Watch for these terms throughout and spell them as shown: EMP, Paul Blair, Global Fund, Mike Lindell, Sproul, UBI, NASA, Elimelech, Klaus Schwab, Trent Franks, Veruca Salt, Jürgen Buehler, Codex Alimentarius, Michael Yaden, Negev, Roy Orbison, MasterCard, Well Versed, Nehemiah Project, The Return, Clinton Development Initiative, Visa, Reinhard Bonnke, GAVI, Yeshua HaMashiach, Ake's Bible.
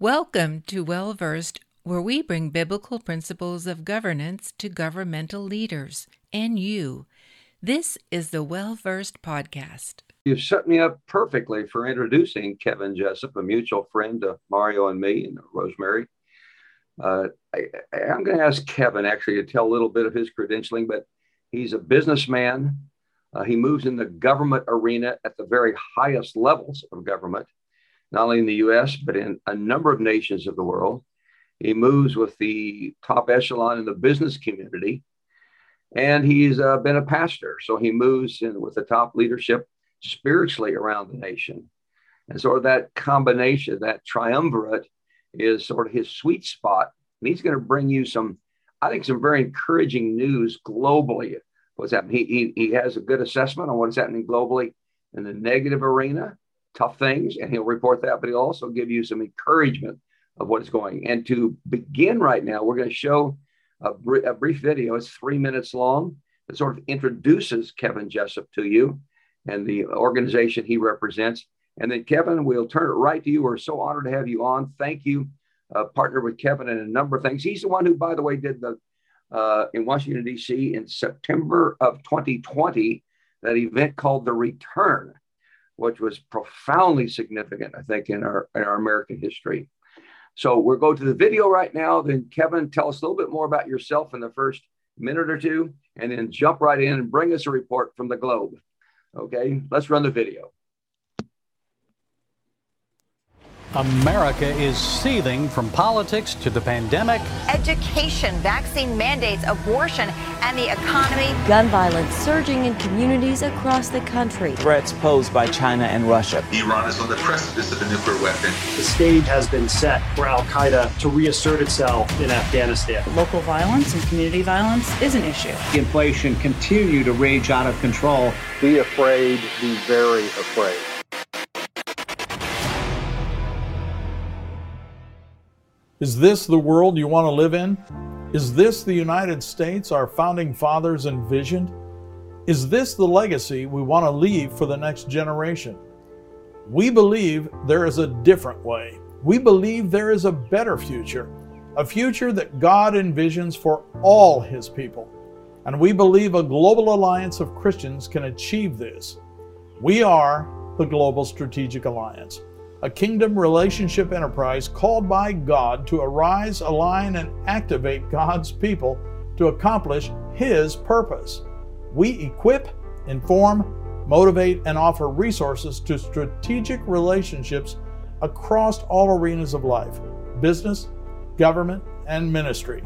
Welcome to Well Versed, where we bring biblical principles of governance to governmental leaders and you. This is the Well Versed podcast. You've set me up perfectly for introducing Kevin Jessup, a mutual friend of Mario and me and Rosemary. I'm going to ask Kevin actually to tell a little bit of his credentialing, but he's a businessman. He moves in the government arena at the very highest levels of government, not only in the U.S., but in a number of nations of the world. He moves with the top echelon in the business community, and he's been a pastor. So he moves in with the top leadership spiritually around the nation. And sort of that combination, that triumvirate is sort of his sweet spot. And he's going to bring you some, I think, some very encouraging news globally. What's happening? He has a good assessment on what's happening globally in the negative arena, tough things, and he'll report that, but he'll also give you some encouragement of what is going. And to begin right now, we're going to show a brief video. It's 3 minutes long that sort of introduces Kevin Jessup to you and the organization he represents. And then, Kevin, we'll turn it right to you. We're so honored to have you on. Thank you. Partnered with Kevin in a number of things. He's the one who, by the way, did the in Washington, D.C. in September of 2020, that event called The Return, which was profoundly significant, I think, in our American history. So we'll go to the video right now. Then, Kevin, tell us a little bit more about yourself in the first minute or two, and then jump right in and bring us a report from the globe. Okay, let's run the video. America is seething from politics to the pandemic, education, vaccine mandates, abortion, and the economy. Gun violence surging in communities across the country. Threats posed by China and Russia. Iran is on the precipice of a nuclear weapon. The stage has been set for al-Qaeda to reassert itself in Afghanistan. Local violence and community violence is an issue. Inflation continues to rage out of control. Be afraid, be very afraid. Is this the world you want to live in? Is this the United States our founding fathers envisioned? Is this the legacy we want to leave for the next generation? We believe there is a different way. We believe there is a better future, a future that God envisions for all His people. And we believe a global alliance of Christians can achieve this. We are the Global Strategic Alliance, a kingdom relationship enterprise called by God to arise, align, and activate God's people to accomplish His purpose. We equip, inform, motivate, and offer resources to strategic relationships across all arenas of life, business, government, and ministry.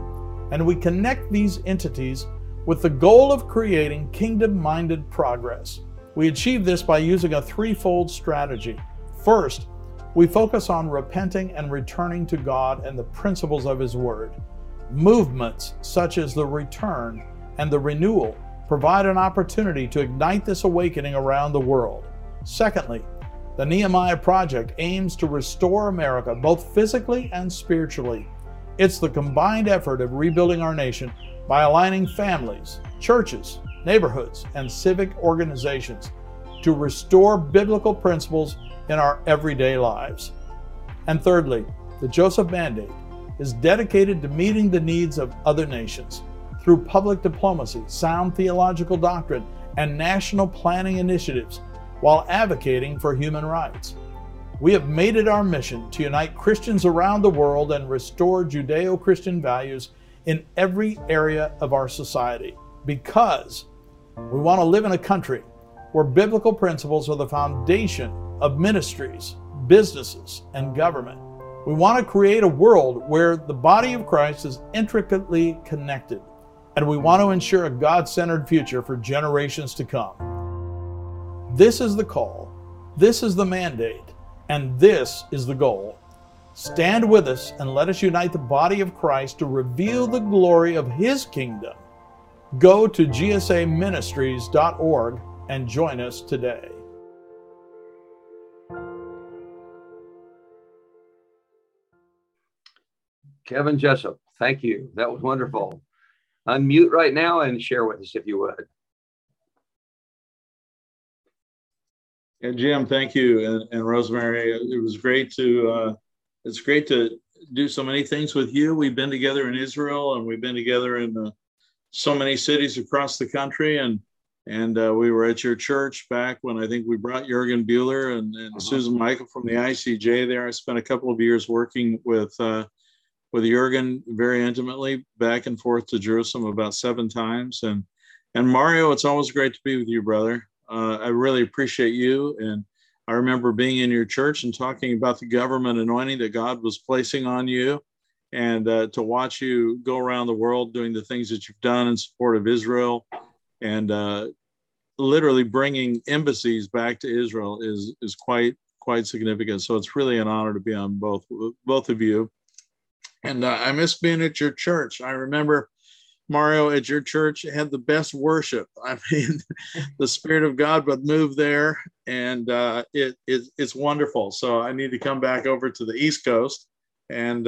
And we connect these entities with the goal of creating kingdom-minded progress. We achieve this by using a threefold strategy. First, we focus on repenting and returning to God and the principles of His Word. Movements such as the Return and the Renewal provide an opportunity to ignite this awakening around the world. Secondly, the Nehemiah Project aims to restore America both physically and spiritually. It's the combined effort of rebuilding our nation by aligning families, churches, neighborhoods, and civic organizations to restore biblical principles in our everyday lives. And thirdly, the Joseph Mandate is dedicated to meeting the needs of other nations through public diplomacy, sound theological doctrine, and national planning initiatives while advocating for human rights. We have made it our mission to unite Christians around the world and restore Judeo-Christian values in every area of our society, because we want to live in a country where biblical principles are the foundation of ministries, businesses, and government. We want to create a world where the body of Christ is intricately connected, and we want to ensure a God-centered future for generations to come. This is the call, this is the mandate, and this is the goal. Stand with us and let us unite the body of Christ to reveal the glory of His kingdom. Go to gsaministries.org and join us today. Kevin Jessup, thank you. That was wonderful. Unmute right now and share with us if you would. And Jim, thank you. And Rosemary, it was great to It's great to do so many things with you. We've been together in Israel, and we've been together in so many cities across the country. And we were at your church back when I think we brought Jürgen Buehler and Susan Michael from the ICJ there. I spent a couple of years working with Jürgen very intimately, back and forth to Jerusalem about 7 times. And Mario, it's always great to be with you, brother. I really appreciate you. And I remember being in your church and talking about the government anointing that God was placing on you, and to watch you go around the world doing the things that you've done in support of Israel. And literally bringing embassies back to Israel is quite significant. So it's really an honor to be on both of you. And I miss being at your church. I remember, Mario, at your church had the best worship. I mean, the Spirit of God would move there, and it's wonderful. So I need to come back over to the East Coast and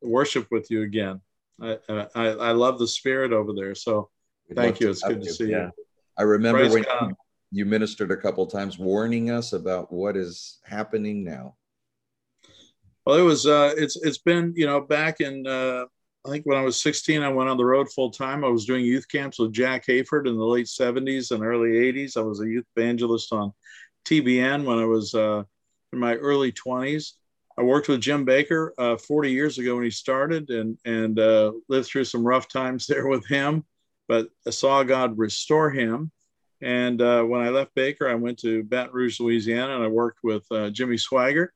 worship with you again. I love the Spirit over there. So. Thank you. It's good to see you. I remember when you ministered a couple of times, warning us about what is happening now. Well, it was it's been, you know, back in I think when I was 16, I went on the road full time. I was doing youth camps with Jack Hayford in the late 70s and early 80s. I was a youth evangelist on TBN when I was in my early 20s. I worked with Jim Baker 40 years ago when he started, and lived through some rough times there with him. But I saw God restore him. And when I left Baker, I went to Baton Rouge, Louisiana, and I worked with Jimmy Swagger.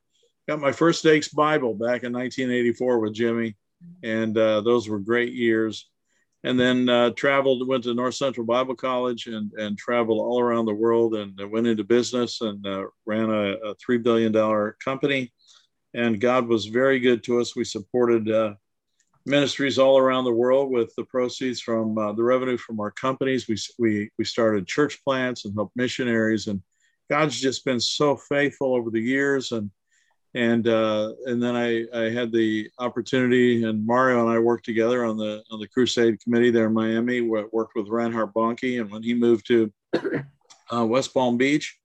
Got my first Ake's Bible back in 1984 with Jimmy. And those were great years. And then went to North Central Bible College and traveled all around the world, and went into business and ran a $3 billion company. And God was very good to us. We supported ministries all around the world with the proceeds from the revenue from our companies. We started church plants and helped missionaries, and God's just been so faithful over the years. And then I had the opportunity, and Mario and I worked together on the Crusade Committee there in Miami. We worked with Reinhard Bonnke, and when he moved to West Palm Beach,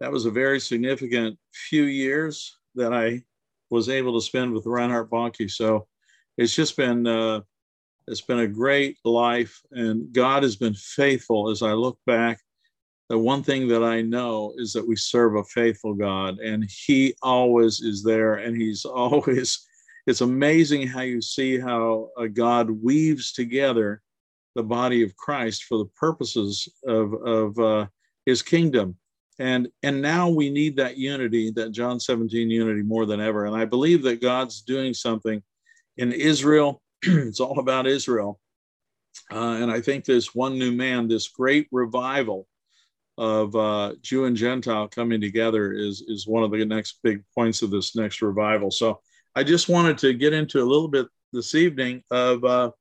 that was a very significant few years that I was able to spend with Reinhard Bonnke. So it's just been a great life, and God has been faithful. As I look back, the one thing that I know is that we serve a faithful God, and He always is there, and He's always. It's amazing how you see how God weaves together the body of Christ for the purposes of His kingdom, and now we need that unity, that John 17 unity, more than ever. And I believe that God's doing something. In Israel, it's all about Israel. And I think this one new man, this great revival of Jew and Gentile coming together is one of the next big points of this next revival. So I just wanted to get into a little bit this evening of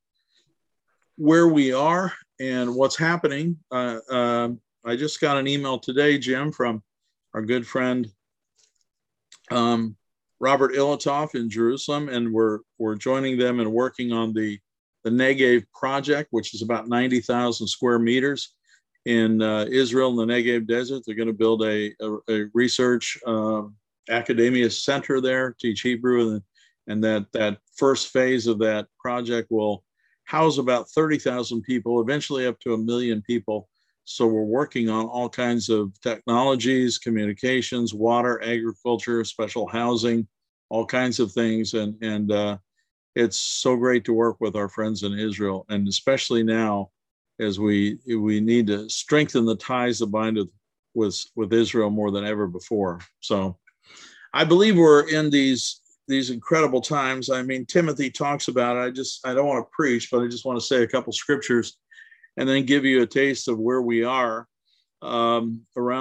where we are and what's happening. I just got an email today, Jim, from our good friend, Robert Illatoff in Jerusalem, and we're joining them and working on the Negev project, which is about 90,000 square meters in Israel in the Negev desert. They're going to build a research academia center there, teach Hebrew, and that first phase of that project will house about 30,000 people, eventually up to 1 million people. So we're working on all kinds of technologies, communications, water, agriculture, special housing, all kinds of things. And it's so great to work with our friends in Israel. And especially now, as we need to strengthen the ties that bind with Israel more than ever before. So I believe we're in these incredible times. I mean, Timothy talks about it. I don't want to preach, but I just want to say a couple scriptures and then give you a taste of where we are around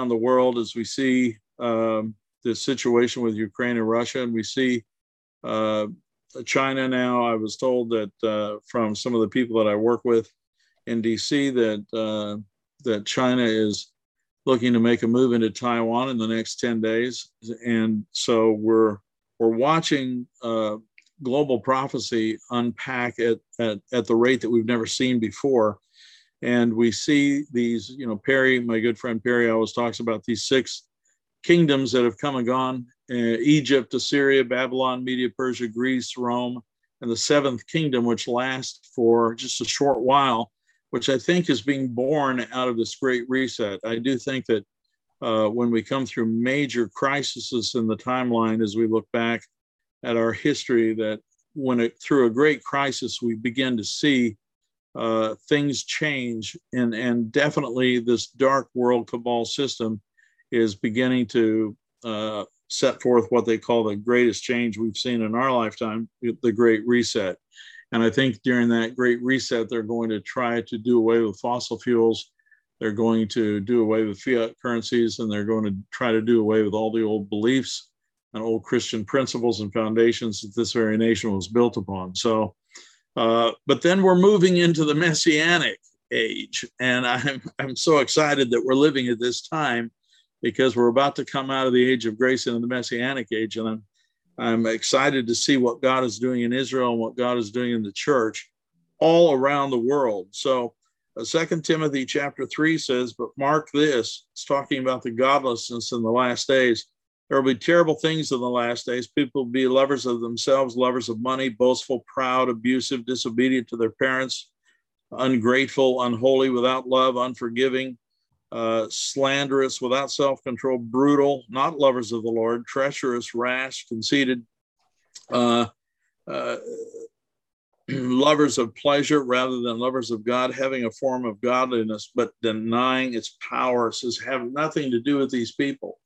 the world as we see the situation with Ukraine and Russia, and we see China now. I was told that from some of the people that I work with in DC that China is looking to make a move into Taiwan in the next 10 days. And so we're watching global prophecy unpack at the rate that we've never seen before. And we see these, you know, Perry, my good friend Perry, always talks about these 6 kingdoms that have come and gone Egypt, Assyria, Babylon, Media, Persia, Greece, Rome, and the seventh kingdom, which lasts for just a short while, which I think is being born out of this great reset. I do think that when we come through major crises in the timeline, as we look back at our history, that when it, through a great crisis, we begin to see things change, and definitely this dark world cabal system is beginning to set forth what they call the greatest change we've seen in our lifetime, the Great Reset. And I think during that Great Reset, they're going to try to do away with fossil fuels. They're going to do away with fiat currencies, and they're going to try to do away with all the old beliefs and old Christian principles and foundations that this very nation was built upon. So, but then we're moving into the Messianic age. And I'm so excited that we're living at this time, because we're about to come out of the age of grace into the Messianic age. And I'm excited to see what God is doing in Israel and what God is doing in the church all around the world. So 2 Timothy chapter 3 says, but mark this, it's talking about the godlessness in the last days. There will be terrible things in the last days. People will be lovers of themselves, lovers of money, boastful, proud, abusive, disobedient to their parents, ungrateful, unholy, without love, unforgiving, slanderous, without self-control, brutal, not lovers of the Lord, treacherous, rash, conceited, lovers of pleasure rather than lovers of God, having a form of godliness but denying its power. It says, have nothing to do with these people.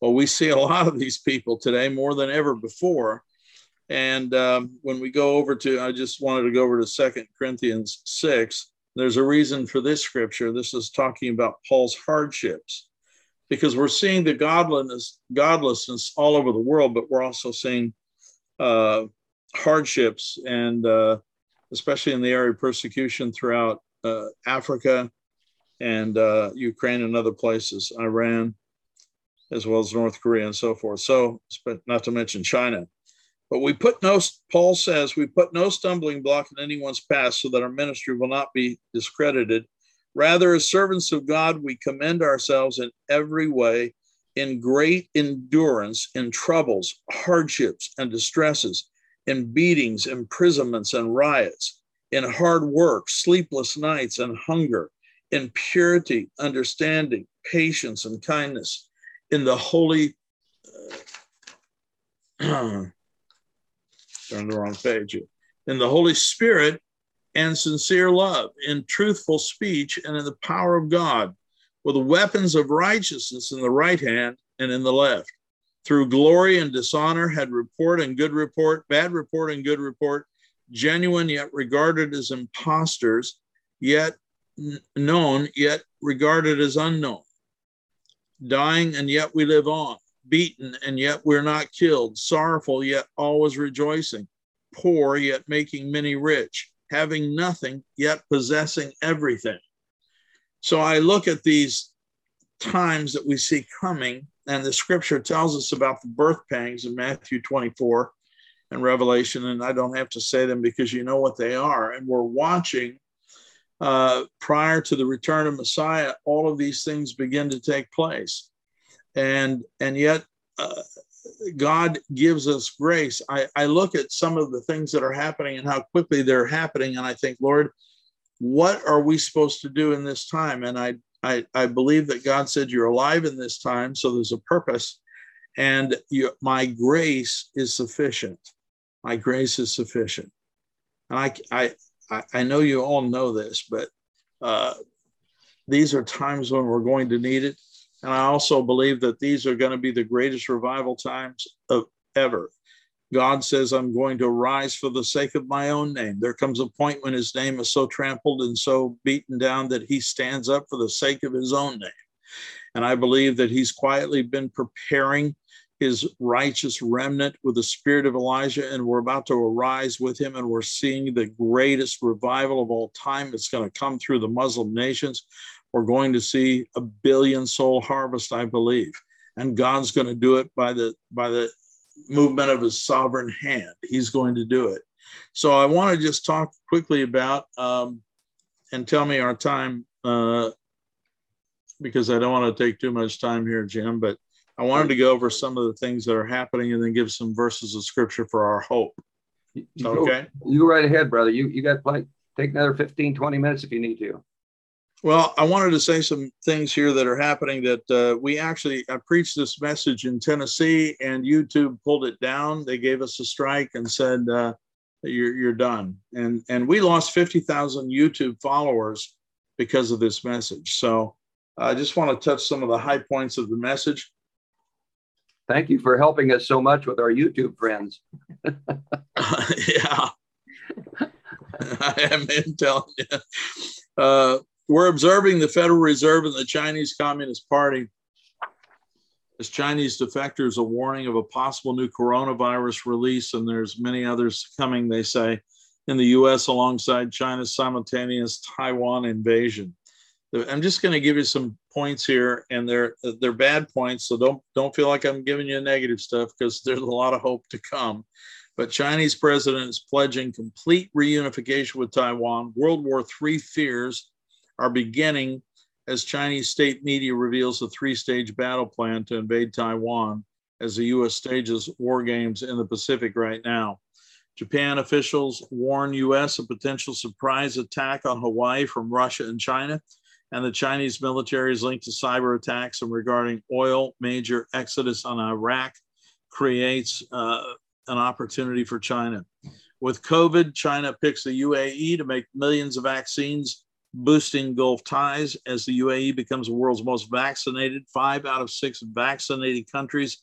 Well, we see a lot of these people today more than ever before. And when we go over to, I just wanted to go over to 2 Corinthians 6. There's a reason for this scripture. This is talking about Paul's hardships, because we're seeing the godlessness all over the world, but we're also seeing hardships, and especially in the area of persecution throughout Africa and Ukraine and other places, Iran, as well as North Korea and so forth. So, not to mention China. But we put no, Paul says, we put no stumbling block in anyone's path so that our ministry will not be discredited. Rather, as servants of God, we commend ourselves in every way, in great endurance, in troubles, hardships, and distresses, in beatings, imprisonments, and riots, in hard work, sleepless nights, and hunger, in purity, understanding, patience, and kindness, in the holy... Turn the wrong page. In the Holy Spirit and sincere love, in truthful speech, and in the power of God, with the weapons of righteousness in the right hand and in the left, through glory and dishonor, had report and good report, bad report and good report, genuine yet regarded as impostors, yet known, yet regarded as unknown, dying and yet we live on, beaten and yet we're not killed, sorrowful yet always rejoicing, poor yet making many rich, having nothing yet possessing everything. So I look at these times that we see coming, and the scripture tells us about the birth pangs in Matthew 24 and Revelation, and I don't have to say them because you know what they are. And we're watching prior to the return of Messiah, all of these things begin to take place. And yet God gives us grace. I look at some of the things that are happening and how quickly they're happening. And I think, Lord, what are we supposed to do in this time? And I believe that God said, you're alive in this time. So there's a purpose, and my grace is sufficient. My grace is sufficient. And I know you all know this, but these are times when we're going to need it. And I also believe that these are going to be the greatest revival times of ever. God says, I'm going to rise for the sake of my own name. There comes a point when his name is so trampled and so beaten down that he stands up for the sake of his own name. And I believe that he's quietly been preparing his righteous remnant with the spirit of Elijah, and we're about to arise with him, and we're seeing the greatest revival of all time. It's going to come through the Muslim nations. We're going to see a 1 billion soul harvest, I believe. And God's going to do it by the movement of his sovereign hand. He's going to do it. So I want to just talk quickly about, and tell me our time, because I don't want to take too much time here, Jim, but I wanted to go over some of the things that are happening and then give some verses of scripture for our hope. Okay. You go right ahead, brother. You got like take another 15, 20 minutes if you need to. Well, I wanted to say some things here that are happening that I preached this message in Tennessee and YouTube pulled it down. They gave us a strike and said, you're done. And we lost 50,000 YouTube followers because of this message. So I just want to touch some of the high points of the message. Thank you for helping us so much with our YouTube friends. Yeah, I am telling you. We're observing the Federal Reserve and the Chinese Communist Party as Chinese defectors, a warning of a possible new coronavirus release, and there's many others coming, they say, in the U.S. alongside China's simultaneous Taiwan invasion. I'm just going to give you some points here, and they're bad points, so don't feel like I'm giving you negative stuff because there's a lot of hope to come. But Chinese president is pledging complete reunification with Taiwan. World War III fears are beginning as Chinese state media reveals a three-stage battle plan to invade Taiwan as the U.S. stages war games in the Pacific right now. Japan officials warn U.S. a potential surprise attack on Hawaii from Russia and China, and the Chinese military is linked to cyber attacks, and regarding oil, major exodus on Iraq creates an opportunity for China. With COVID, China picks the UAE to make millions of vaccines, boosting Gulf ties as the UAE becomes the world's most vaccinated. 5 out of 6 vaccinated countries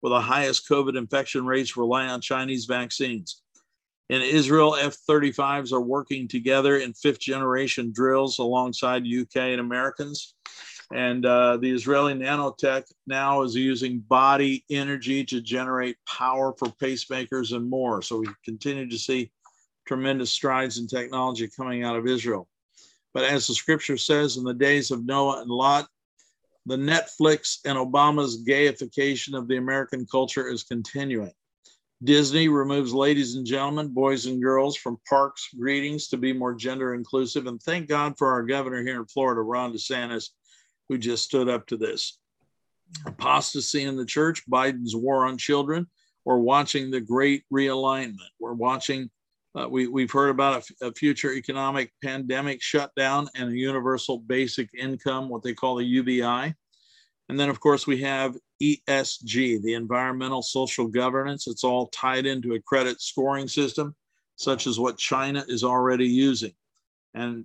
with the highest COVID infection rates rely on Chinese vaccines. In Israel, F-35s are working together in fifth-generation drills alongside UK and Americans. And the Israeli nanotech now is using body energy to generate power for pacemakers and more. So we continue to see tremendous strides in technology coming out of Israel. But as the scripture says, in the days of Noah and Lot, the Netflix and Obama's gayification of the American culture is continuing. Disney removes ladies and gentlemen, boys and girls from parks greetings to be more gender inclusive. And thank God for our governor here in Florida, Ron DeSantis, who just stood up to this. Apostasy in the church, Biden's war on children. We're watching the great realignment. We're watching, we've heard about a future economic pandemic shutdown and a universal basic income, what they call the UBI. And then, of course, we have ESG, the environmental social governance. It's all tied into a credit scoring system, such as what China is already using. And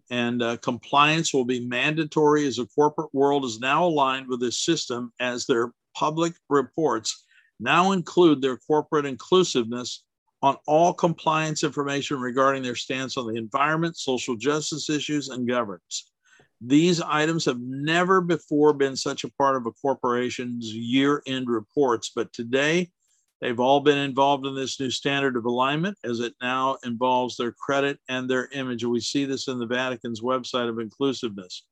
compliance will be mandatory as the corporate world is now aligned with this system, as their public reports now include their corporate inclusiveness on all compliance information regarding their stance on the environment, social justice issues, and governance. These items have never before been such a part of a corporation's year-end reports, but today they've all been involved in this new standard of alignment as it now involves their credit and their image. We see this in the Vatican's website of inclusiveness.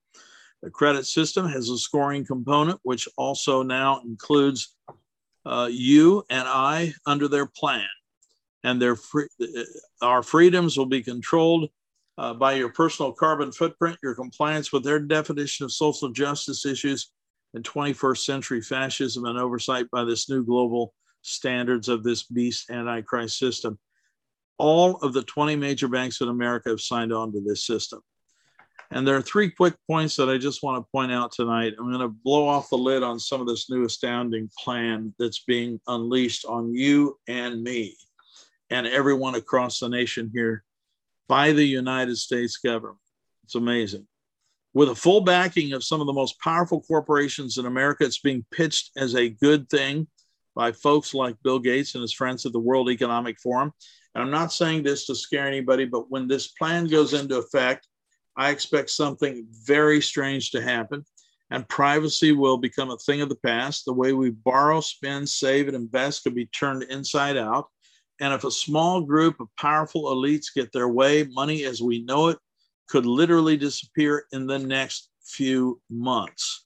The credit system has a scoring component, which also now includes you and I under their plan, and our freedoms will be controlled by your personal carbon footprint, your compliance with their definition of social justice issues, and 21st century fascism and oversight by this new global standards of this beast antichrist system. All of the 20 major banks in America have signed on to this system. And there are three quick points that I just want to point out tonight. I'm going to blow off the lid on some of this new astounding plan that's being unleashed on you and me and everyone across the nation here by the United States government. It's amazing. With a full backing of some of the most powerful corporations in America, it's being pitched as a good thing by folks like Bill Gates and his friends at the World Economic Forum. And I'm not saying this to scare anybody, but when this plan goes into effect, I expect something very strange to happen, and privacy will become a thing of the past. The way we borrow, spend, save, and invest could be turned inside out. And if a small group of powerful elites get their way, money as we know it could literally disappear in the next few months.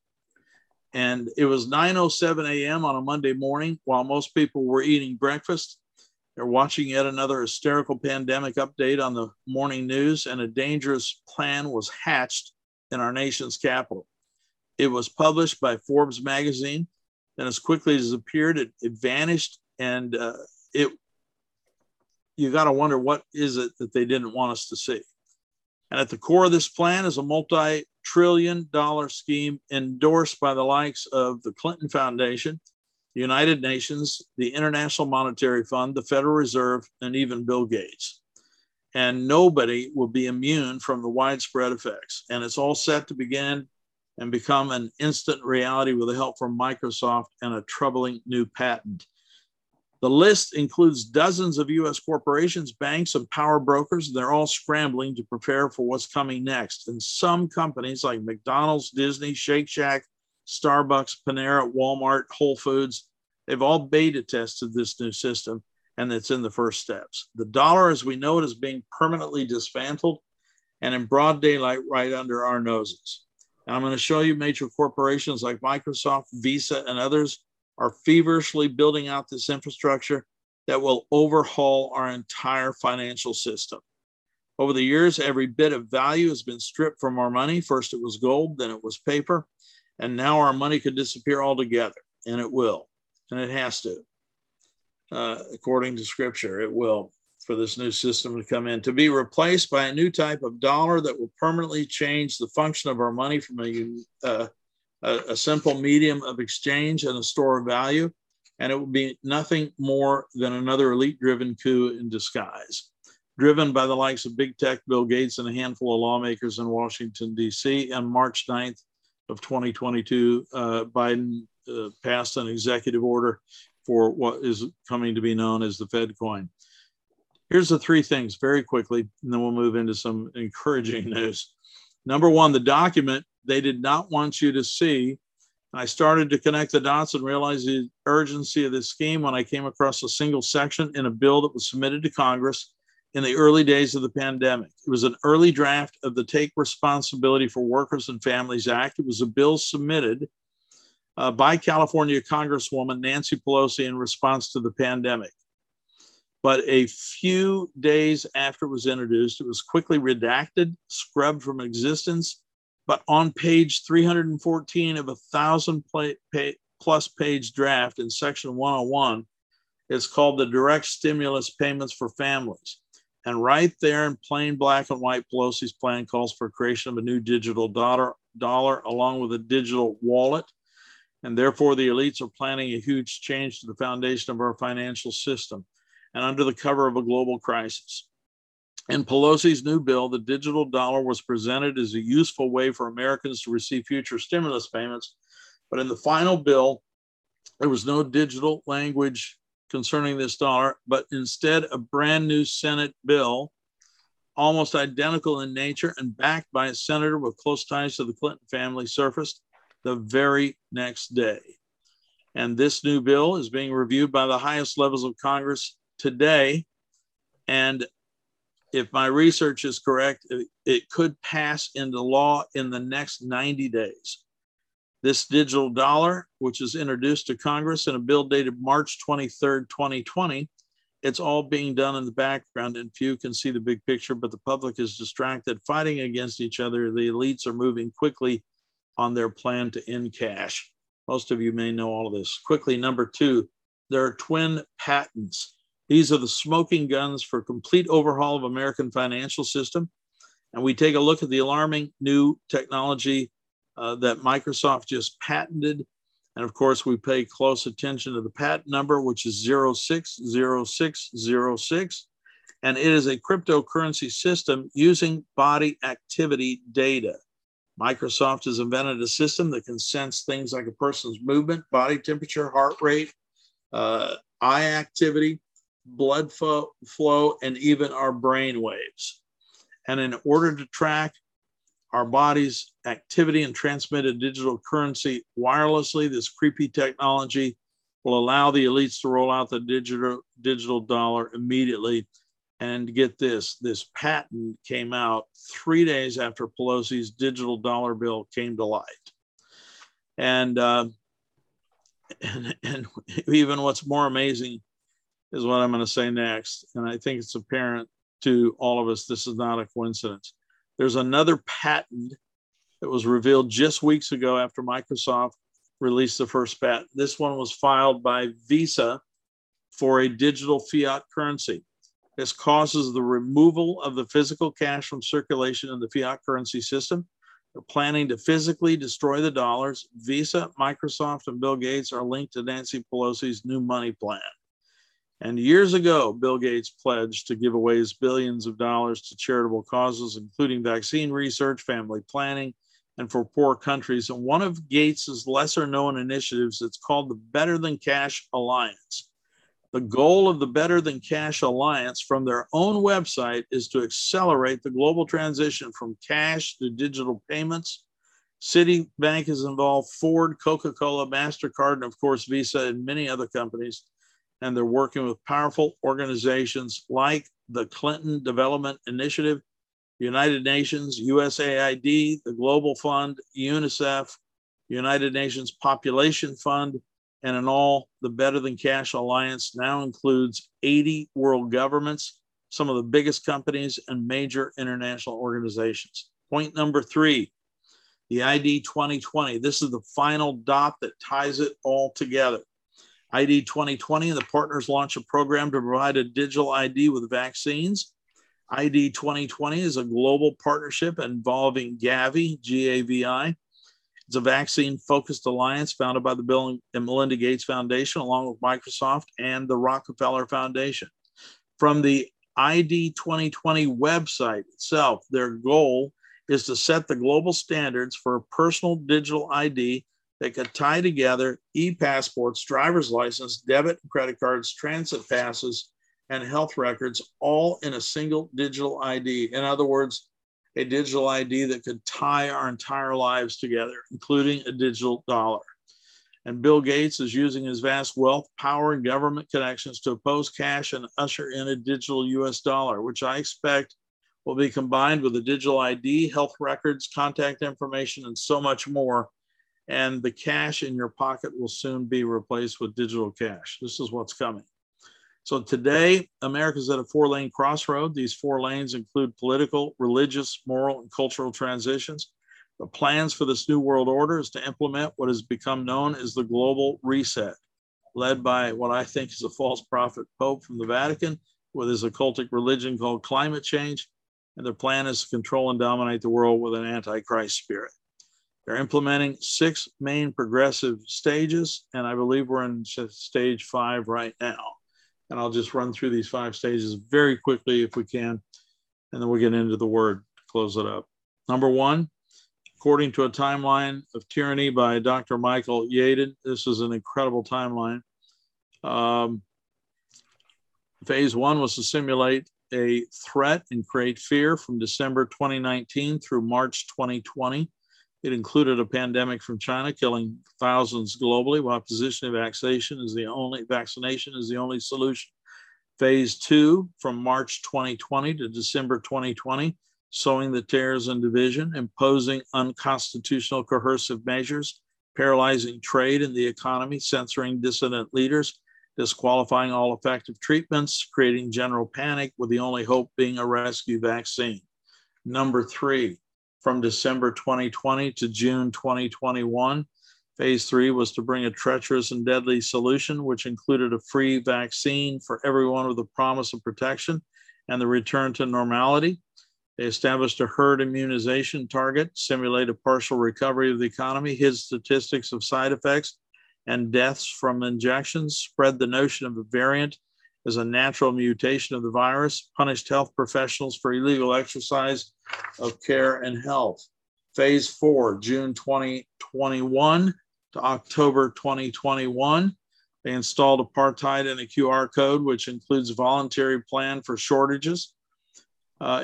And it was 9:07 a.m. on a Monday morning while most people were eating breakfast. They're watching yet another hysterical pandemic update on the morning news, and a dangerous plan was hatched in our nation's capital. It was published by Forbes magazine. And as quickly as it appeared, it vanished. And you got to wonder, what is it that they didn't want us to see? And at the core of this plan is a multi-trillion-dollar scheme endorsed by the likes of the Clinton Foundation, the United Nations, the International Monetary Fund, the Federal Reserve, and even Bill Gates. And nobody will be immune from the widespread effects. And it's all set to begin and become an instant reality with the help from Microsoft and a troubling new patent. The list includes dozens of U.S. corporations, banks, and power brokers. They're all scrambling to prepare for what's coming next. And some companies like McDonald's, Disney, Shake Shack, Starbucks, Panera, Walmart, Whole Foods, they've all beta tested this new system, and it's in the first steps. The dollar as we know it is being permanently dismantled and in broad daylight right under our noses. And I'm going to show you major corporations like Microsoft, Visa, and others are feverishly building out this infrastructure that will overhaul our entire financial system. Over the years, every bit of value has been stripped from our money. First it was gold, then it was paper, and now our money could disappear altogether, and it will, and it has to. According to scripture, it will, for this new system to come in, to be replaced by a new type of dollar that will permanently change the function of our money from a simple medium of exchange and a store of value, and it will be nothing more than another elite-driven coup in disguise, driven by the likes of big tech, Bill Gates, and a handful of lawmakers in Washington, D.C. On March 9th of 2022, Biden passed an executive order for what is coming to be known as the Fed coin. Here's the three things very quickly, and then we'll move into some encouraging news. Number one, the document they did not want you to see. I started to connect the dots and realize the urgency of this scheme when I came across a single section in a bill that was submitted to Congress in the early days of the pandemic. It was an early draft of the Take Responsibility for Workers and Families Act. It was a bill submitted by California Congresswoman Nancy Pelosi in response to the pandemic. But a few days after it was introduced, it was quickly redacted, scrubbed from existence. But on page 314 of a 1,000-plus page draft in section 101, it's called the Direct Stimulus Payments for Families. And right there in plain black and white, Pelosi's plan calls for creation of a new digital dollar along with a digital wallet. And therefore, the elites are planning a huge change to the foundation of our financial system and under the cover of a global crisis. In Pelosi's new bill, the digital dollar was presented as a useful way for Americans to receive future stimulus payments. But in the final bill, there was no digital language concerning this dollar, but instead a brand new Senate bill, almost identical in nature and backed by a senator with close ties to the Clinton family, surfaced the very next day. And this new bill is being reviewed by the highest levels of Congress today. And if my research is correct, it could pass into law in the next 90 days. This digital dollar, which is introduced to Congress in a bill dated March 23rd, 2020, it's all being done in the background and few can see the big picture, but the public is distracted, fighting against each other. The elites are moving quickly on their plan to end cash. Most of you may know all of this. Quickly, number two, there are twin patents. These are the smoking guns for complete overhaul of American financial system. And we take a look at the alarming new technology that Microsoft just patented. And of course, we pay close attention to the patent number, which is 060606. And it is a cryptocurrency system using body activity data. Microsoft has invented a system that can sense things like a person's movement, body temperature, heart rate, eye activity, blood flow, and even our brain waves. And in order to track our body's activity and transmit a digital currency wirelessly, this creepy technology will allow the elites to roll out the digital dollar immediately. And get this patent came out 3 days after Pelosi's digital dollar bill came to light. And even what's more amazing is what I'm going to say next. And I think it's apparent to all of us, this is not a coincidence. There's another patent that was revealed just weeks ago after Microsoft released the first patent. This one was filed by Visa for a digital fiat currency. This causes the removal of the physical cash from circulation in the fiat currency system. They're planning to physically destroy the dollars. Visa, Microsoft, and Bill Gates are linked to Nancy Pelosi's new money plan. And years ago, Bill Gates pledged to give away his billions of dollars to charitable causes, including vaccine research, family planning, and for poor countries. And one of Gates's lesser known initiatives, it's called the Better Than Cash Alliance. The goal of the Better Than Cash Alliance from their own website is to accelerate the global transition from cash to digital payments. Citibank is involved, Ford, Coca-Cola, MasterCard, and of course, Visa and many other companies. And they're working with powerful organizations like the Clinton Development Initiative, United Nations, USAID, the Global Fund, UNICEF, United Nations Population Fund, and in all, the Better Than Cash Alliance now includes 80 world governments, some of the biggest companies, and major international organizations. Point number three, the ID 2020. This is the final dot that ties it all together. ID 2020 and the partners launch a program to provide a digital ID with vaccines. ID 2020 is a global partnership involving Gavi, G-A-V-I. It's a vaccine-focused alliance founded by the Bill and Melinda Gates Foundation, along with Microsoft and the Rockefeller Foundation. From the ID 2020 website itself, their goal is to set the global standards for a personal digital ID that could tie together e-passports, driver's license, debit and credit cards, transit passes, and health records, all in a single digital ID. In other words, a digital ID that could tie our entire lives together, including a digital dollar. And Bill Gates is using his vast wealth, power, and government connections to oppose cash and usher in a digital US dollar, which I expect will be combined with a digital ID, health records, contact information, and so much more. And the cash in your pocket will soon be replaced with digital cash. This is what's coming. So today, America's at a four-lane crossroad. These four lanes include political, religious, moral, and cultural transitions. The plans for this new world order is to implement what has become known as the global reset, led by what I think is a false prophet pope from the Vatican with his occultic religion called climate change. And their plan is to control and dominate the world with an antichrist spirit. They're implementing six main progressive stages, and I believe we're in stage five right now. And I'll just run through these five stages very quickly if we can, and then we'll get into the word to close it up. Number one, according to a timeline of tyranny by Dr. Michael Yaden, this is an incredible timeline. Phase one was to simulate a threat and create fear from December 2019 through March 2020. It included a pandemic from China, killing thousands globally, while positioning vaccination is the only solution. Phase two, from March 2020 to December 2020, sowing the tears and division, imposing unconstitutional coercive measures, paralyzing trade and the economy, censoring dissident leaders, disqualifying all effective treatments, creating general panic with the only hope being a rescue vaccine. Number three, from December 2020 to June 2021. Phase three was to bring a treacherous and deadly solution, which included a free vaccine for everyone with a promise of protection and the return to normality. They established a herd immunization target, simulate a partial recovery of the economy, hid statistics of side effects and deaths from injections, spread the notion of a variant as a natural mutation of the virus, punished health professionals for illegal exercise of care and health. Phase four, June 2021 to October 2021, they installed apartheid and a QR code, which includes voluntary plan for shortages,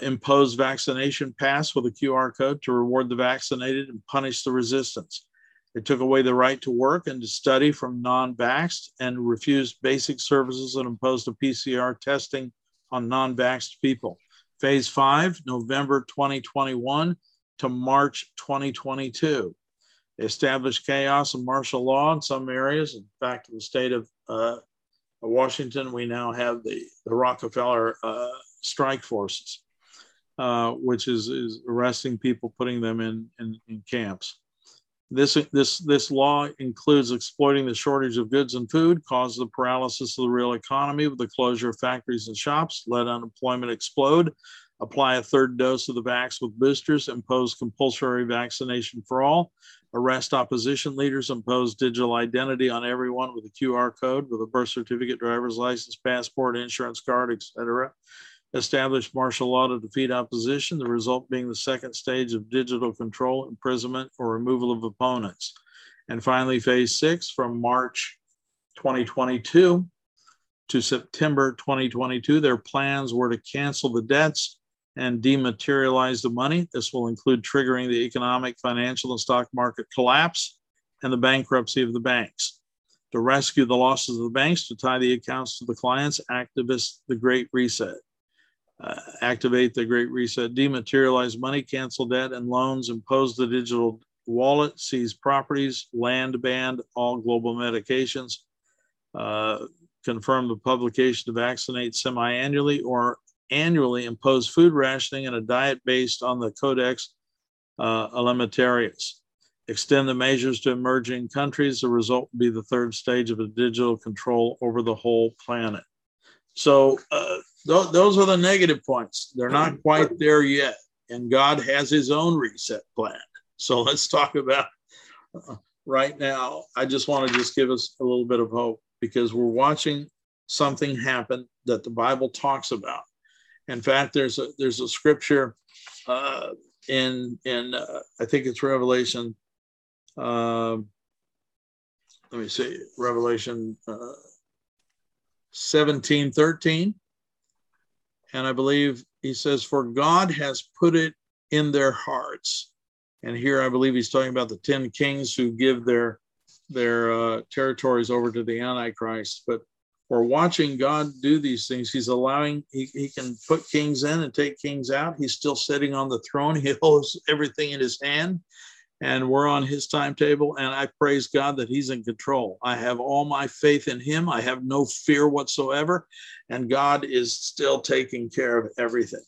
imposed vaccination pass with a QR code to reward the vaccinated and punish the resistance. They took away the right to work and to study from non-vaxxed and refused basic services and imposed a PCR testing on non-vaxxed people. Phase five, November 2021 to March 2022. They established chaos and martial law in some areas. In fact, in the state of Washington, we now have the Rockefeller strike forces, which is arresting people, putting them in camps. This law includes exploiting the shortage of goods and food, caused the paralysis of the real economy with the closure of factories and shops, let unemployment explode, apply a third dose of the vax with boosters, impose compulsory vaccination for all, arrest opposition leaders, impose digital identity on everyone with a QR code, with a birth certificate, driver's license, passport, insurance card, etc. Establish martial law to defeat opposition, the result being the second stage of digital control, imprisonment, or removal of opponents. And finally, phase six, from March 2022 to September 2022, their plans were to cancel the debts and dematerialize the money. This will include triggering the economic, financial, and stock market collapse and the bankruptcy of the banks. To rescue the losses of the banks, to tie the accounts to the clients, activists, the Great Reset. Activate the Great Reset, dematerialize money, cancel debt and loans, impose the digital wallet, seize properties, land ban all global medications, confirm the publication to vaccinate semi-annually or annually, impose food rationing and a diet based on the Codex Alimentarius. Extend the measures to emerging countries. The result would be the third stage of a digital control over the whole planet. So those are the negative points. They're not quite there yet. And God has his own reset plan. So let's talk about right now. I just want to give us a little bit of hope because we're watching something happen that the Bible talks about. In fact, there's a scripture in I think it's Revelation. Let me see, Revelation 17:13. And I believe he says, for God has put it in their hearts. And here I believe he's talking about the 10 kings who give their territories over to the Antichrist. But we're watching God do these things. He's allowing, he can put kings in and take kings out. He's still sitting on the throne. He holds everything in his hand. And we're on his timetable. And I praise God that he's in control. I have all my faith in him. I have no fear whatsoever. And God is still taking care of everything.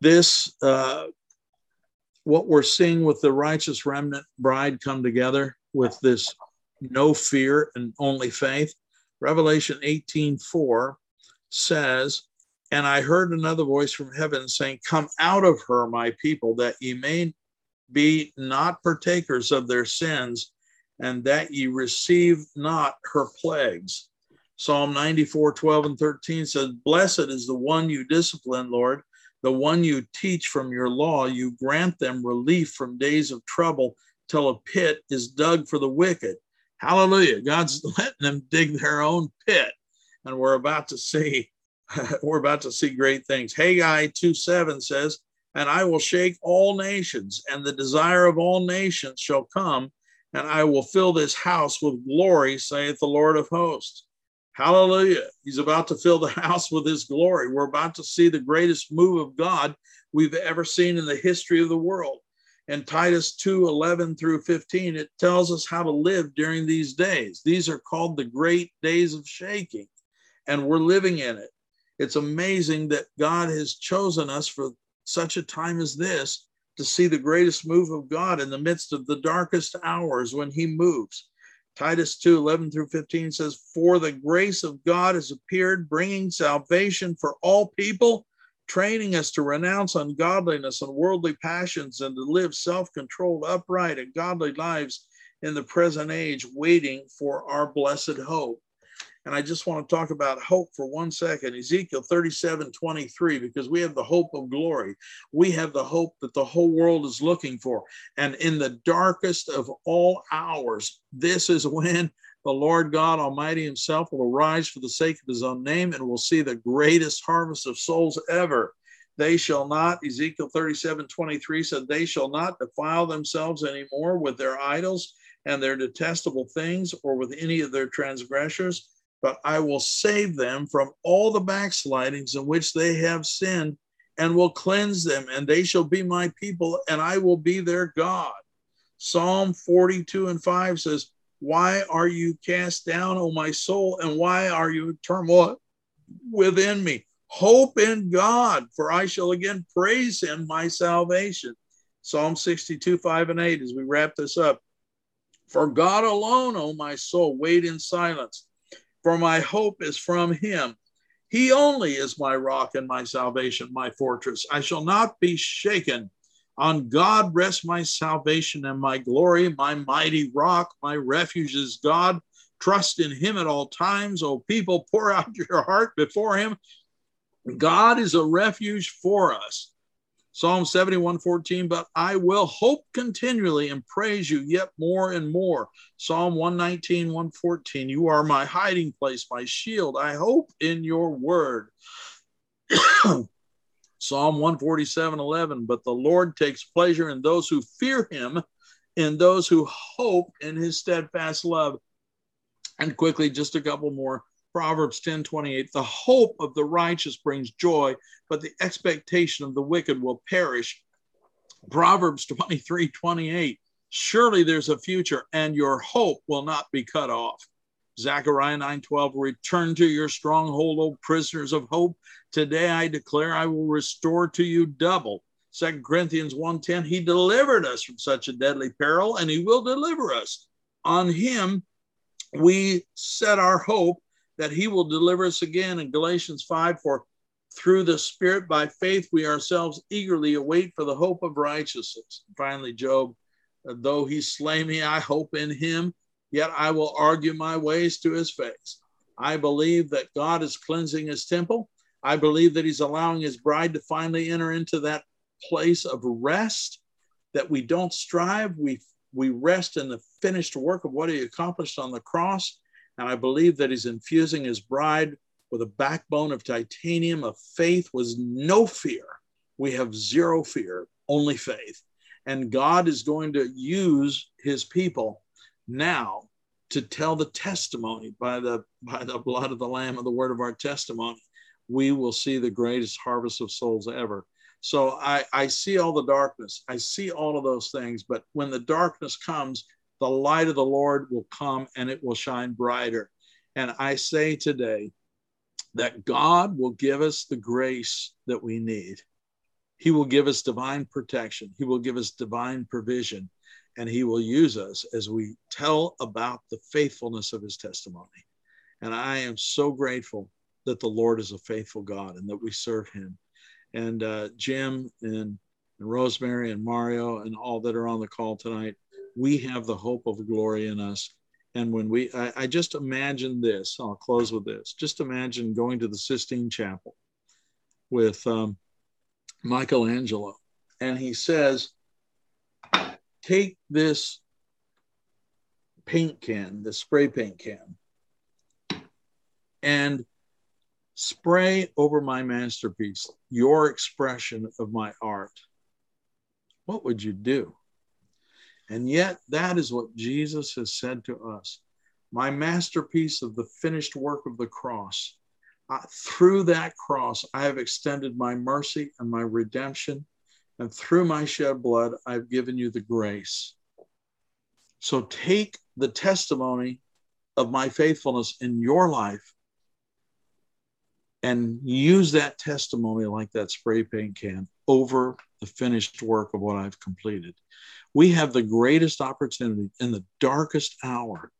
This, what we're seeing with the righteous remnant bride come together with this no fear and only faith. Revelation 18:4 says, and I heard another voice from heaven saying, come out of her, my people, that ye may be not partakers of their sins, and that ye receive not her plagues. Psalm 94:12-13 says, blessed is the one you discipline, Lord, the one you teach from your law. You grant them relief from days of trouble till a pit is dug for the wicked. Hallelujah. God's letting them dig their own pit. And we're about to see, great things. Haggai 2:7 says, and I will shake all nations, and the desire of all nations shall come, and I will fill this house with glory, saith the Lord of hosts. Hallelujah. He's about to fill the house with his glory. We're about to see the greatest move of God we've ever seen in the history of the world. And Titus 2:11-15, it tells us how to live during these days. These are called the great days of shaking, and we're living in it. It's amazing that God has chosen us for such a time as this to see the greatest move of God in the midst of the darkest hours when he moves. Titus 2:11-15 says, for the grace of God has appeared, bringing salvation for all people, training us to renounce ungodliness and worldly passions and to live self-controlled, upright, and godly lives in the present age, waiting for our blessed hope. And I just want to talk about hope for 1 second. Ezekiel 37:23, because we have the hope of glory. We have the hope that the whole world is looking for. And in the darkest of all hours, this is when the Lord God Almighty himself will arise for the sake of his own name and will see the greatest harvest of souls ever. They shall not, Ezekiel 37:23 said, they shall not defile themselves anymore with their idols and their detestable things or with any of their transgressors. But I will save them from all the backslidings in which they have sinned and will cleanse them, and they shall be my people, and I will be their God. Psalm 42:5 says, why are you cast down, O my soul, and why are you in turmoil within me? Hope in God, for I shall again praise him, my salvation. Psalm 62, 5 and 8, as we wrap this up. For God alone, O my soul, wait in silence, for my hope is from him. He only is my rock and my salvation, my fortress. I shall not be shaken. On God rests my salvation and my glory, my mighty rock, my refuge is God. Trust in him at all times. O people, pour out your heart before him. God is a refuge for us. Psalm 71, 14, but I will hope continually and praise you yet more and more. Psalm 119, 114, you are my hiding place, my shield. I hope in your word. Psalm 147, 11, but the Lord takes pleasure in those who fear him, in those who hope in his steadfast love. And quickly, just a couple more. Proverbs 10, 28, the hope of the righteous brings joy, but the expectation of the wicked will perish. Proverbs 23, 28, surely there's a future and your hope will not be cut off. Zechariah 9, 12, return to your stronghold, O prisoners of hope. Today I declare I will restore to you double. 2 Corinthians 1, 10, he delivered us from such a deadly peril and he will deliver us. On him we set our hope, that he will deliver us again. In Galatians 5, for through the Spirit, by faith, we ourselves eagerly await for the hope of righteousness. And finally, Job, though he slay me, I hope in him, yet I will argue my ways to his face. I believe that God is cleansing his temple. I believe that he's allowing his bride to finally enter into that place of rest, that we don't strive, we rest in the finished work of what he accomplished on the cross. And I believe that he's infusing his bride with a backbone of titanium, of faith with no fear. We have zero fear, only faith. And God is going to use his people now to tell the testimony by the blood of the Lamb and the word of our testimony. We will see the greatest harvest of souls ever. So I see all the darkness. I see all of those things. But when the darkness comes, the light of the Lord will come and it will shine brighter. And I say today that God will give us the grace that we need. He will give us divine protection. He will give us divine provision. And he will use us as we tell about the faithfulness of his testimony. And I am so grateful that the Lord is a faithful God and that we serve him. And Jim and Rosemary and Mario and all that are on the call tonight, we have the hope of glory in us. And when I just imagine this, I'll close with this. Just imagine going to the Sistine Chapel with Michelangelo. And he says, take this paint can, this spray paint can, and spray over my masterpiece, your expression of my art. What would you do? And yet that is what Jesus has said to us. My masterpiece of the finished work of the cross. Through that cross, I have extended my mercy and my redemption. And through my shed blood, I've given you the grace. So take the testimony of my faithfulness in your life and use that testimony like that spray paint can over the finished work of what I've completed. We have the greatest opportunity in the darkest hour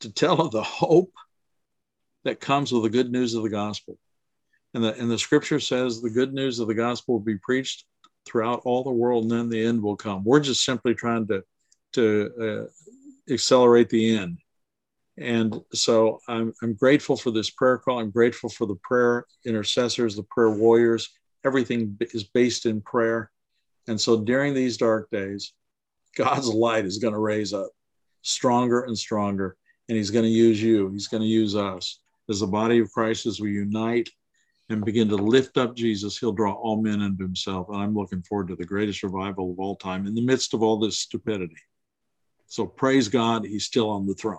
to tell of the hope that comes with the good news of the gospel. And the scripture says the good news of the gospel will be preached throughout all the world, and then the end will come. We're just simply trying to accelerate the end. And so I'm grateful for this prayer call. I'm grateful for the prayer intercessors, the prayer warriors. Everything is based in prayer. And so during these dark days, God's light is going to raise up stronger and stronger. And he's going to use you. He's going to use us as the body of Christ. As we unite and begin to lift up Jesus, he'll draw all men unto himself. And I'm looking forward to the greatest revival of all time in the midst of all this stupidity. So praise God. He's still on the throne.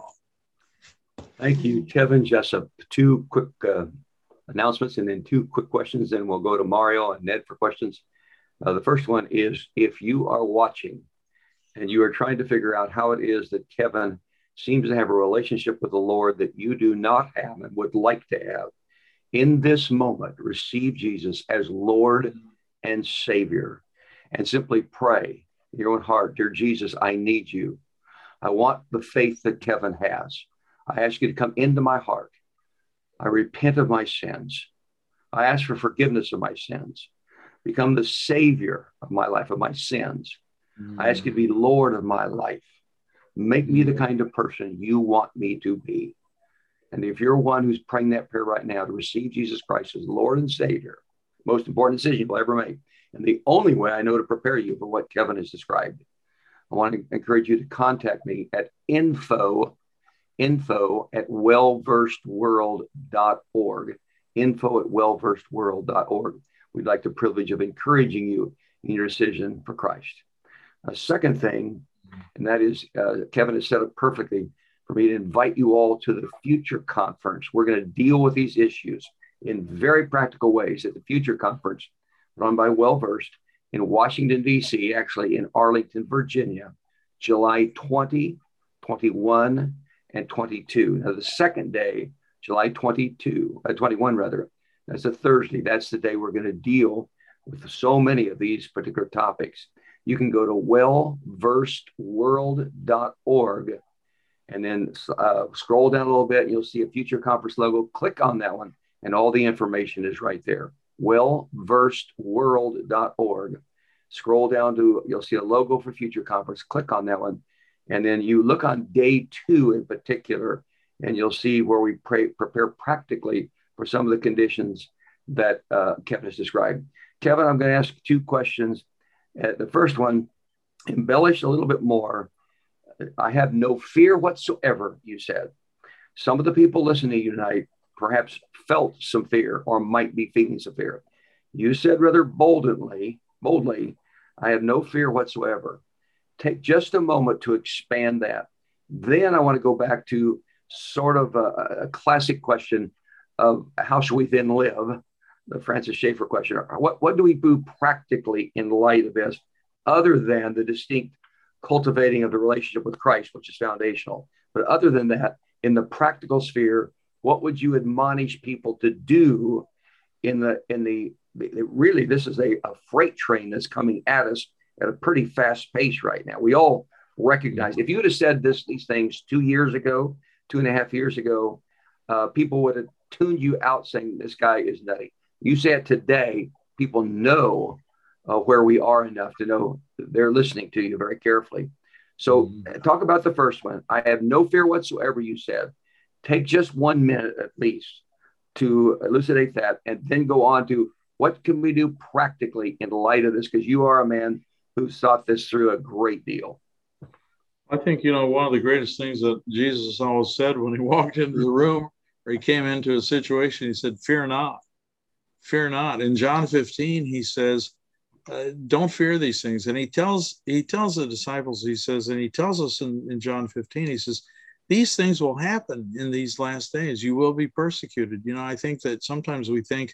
Thank you, Kevin Jessup. Two quick announcements and then two quick questions. Then we'll go to Mario and Ned for questions. The first one is, if you are watching and you are trying to figure out how it is that Kevin seems to have a relationship with the Lord that you do not have and would like to have, in this moment, receive Jesus as Lord and Savior and simply pray your own heart, dear Jesus, I need you. I want the faith that Kevin has. I ask you to come into my heart. I repent of my sins. I ask for forgiveness of my sins. Become the savior of my life, of my sins. I ask you to be Lord of my life. Make me the kind of person you want me to be. And if you're one who's praying that prayer right now to receive Jesus Christ as Lord and Savior, most important decision you'll ever make, and the only way I know to prepare you for what Kevin has described, I want to encourage you to contact me at info@wellversedworld.org, info@wellversedworld.org. We'd like the privilege of encouraging you in your decision for Christ. A second thing, and that is, Kevin has set up perfectly for me to invite you all to the Future Conference. We're going to deal with these issues in very practical ways at the Future Conference, run by Well Versed in Washington, D.C., actually in Arlington, Virginia, July 20, 21, and 22. Now, the second day, July 21, rather, that's a Thursday. That's the day we're going to deal with so many of these particular topics. You can go to wellversedworld.org and then scroll down a little bit, and you'll see a Future Conference logo. Click on that one, and all the information is right there. wellversedworld.org. Scroll down to, you'll see a logo for Future Conference. Click on that one. And then you look on day two in particular, and you'll see where we prepare practically for some of the conditions that Kevin has described. Kevin, I'm going to ask two questions. The first one, embellish a little bit more. I have no fear whatsoever, you said. Some of the people listening tonight perhaps felt some fear or might be feeling some fear. You said rather boldly, I have no fear whatsoever. Take just a moment to expand that. Then I want to go back to sort of a classic question of how should we then live? The Francis Schaeffer question. What do we do practically in light of this other than the distinct cultivating of the relationship with Christ, which is foundational? But other than that, in the practical sphere, what would you admonish people to do really, this is a freight train that's coming at us at a pretty fast pace right now. We all recognize, if you would have said these things 2.5 years ago, people would have tuned you out saying, this guy is nutty. You say it today, people know where we are enough to know they're listening to you very carefully. So talk about the first one. I have no fear whatsoever, you said. Take just 1 minute at least to elucidate that, and then go on to what can we do practically in light of this? Because you are a man who's thought this through a great deal. I think, one of the greatest things that Jesus always said when he walked into the room or he came into a situation, he said, fear not, fear not. In John 15, he says, don't fear these things. And he tells the disciples, he says, and he tells us in John 15, he says, these things will happen in these last days. You will be persecuted. I think that sometimes we think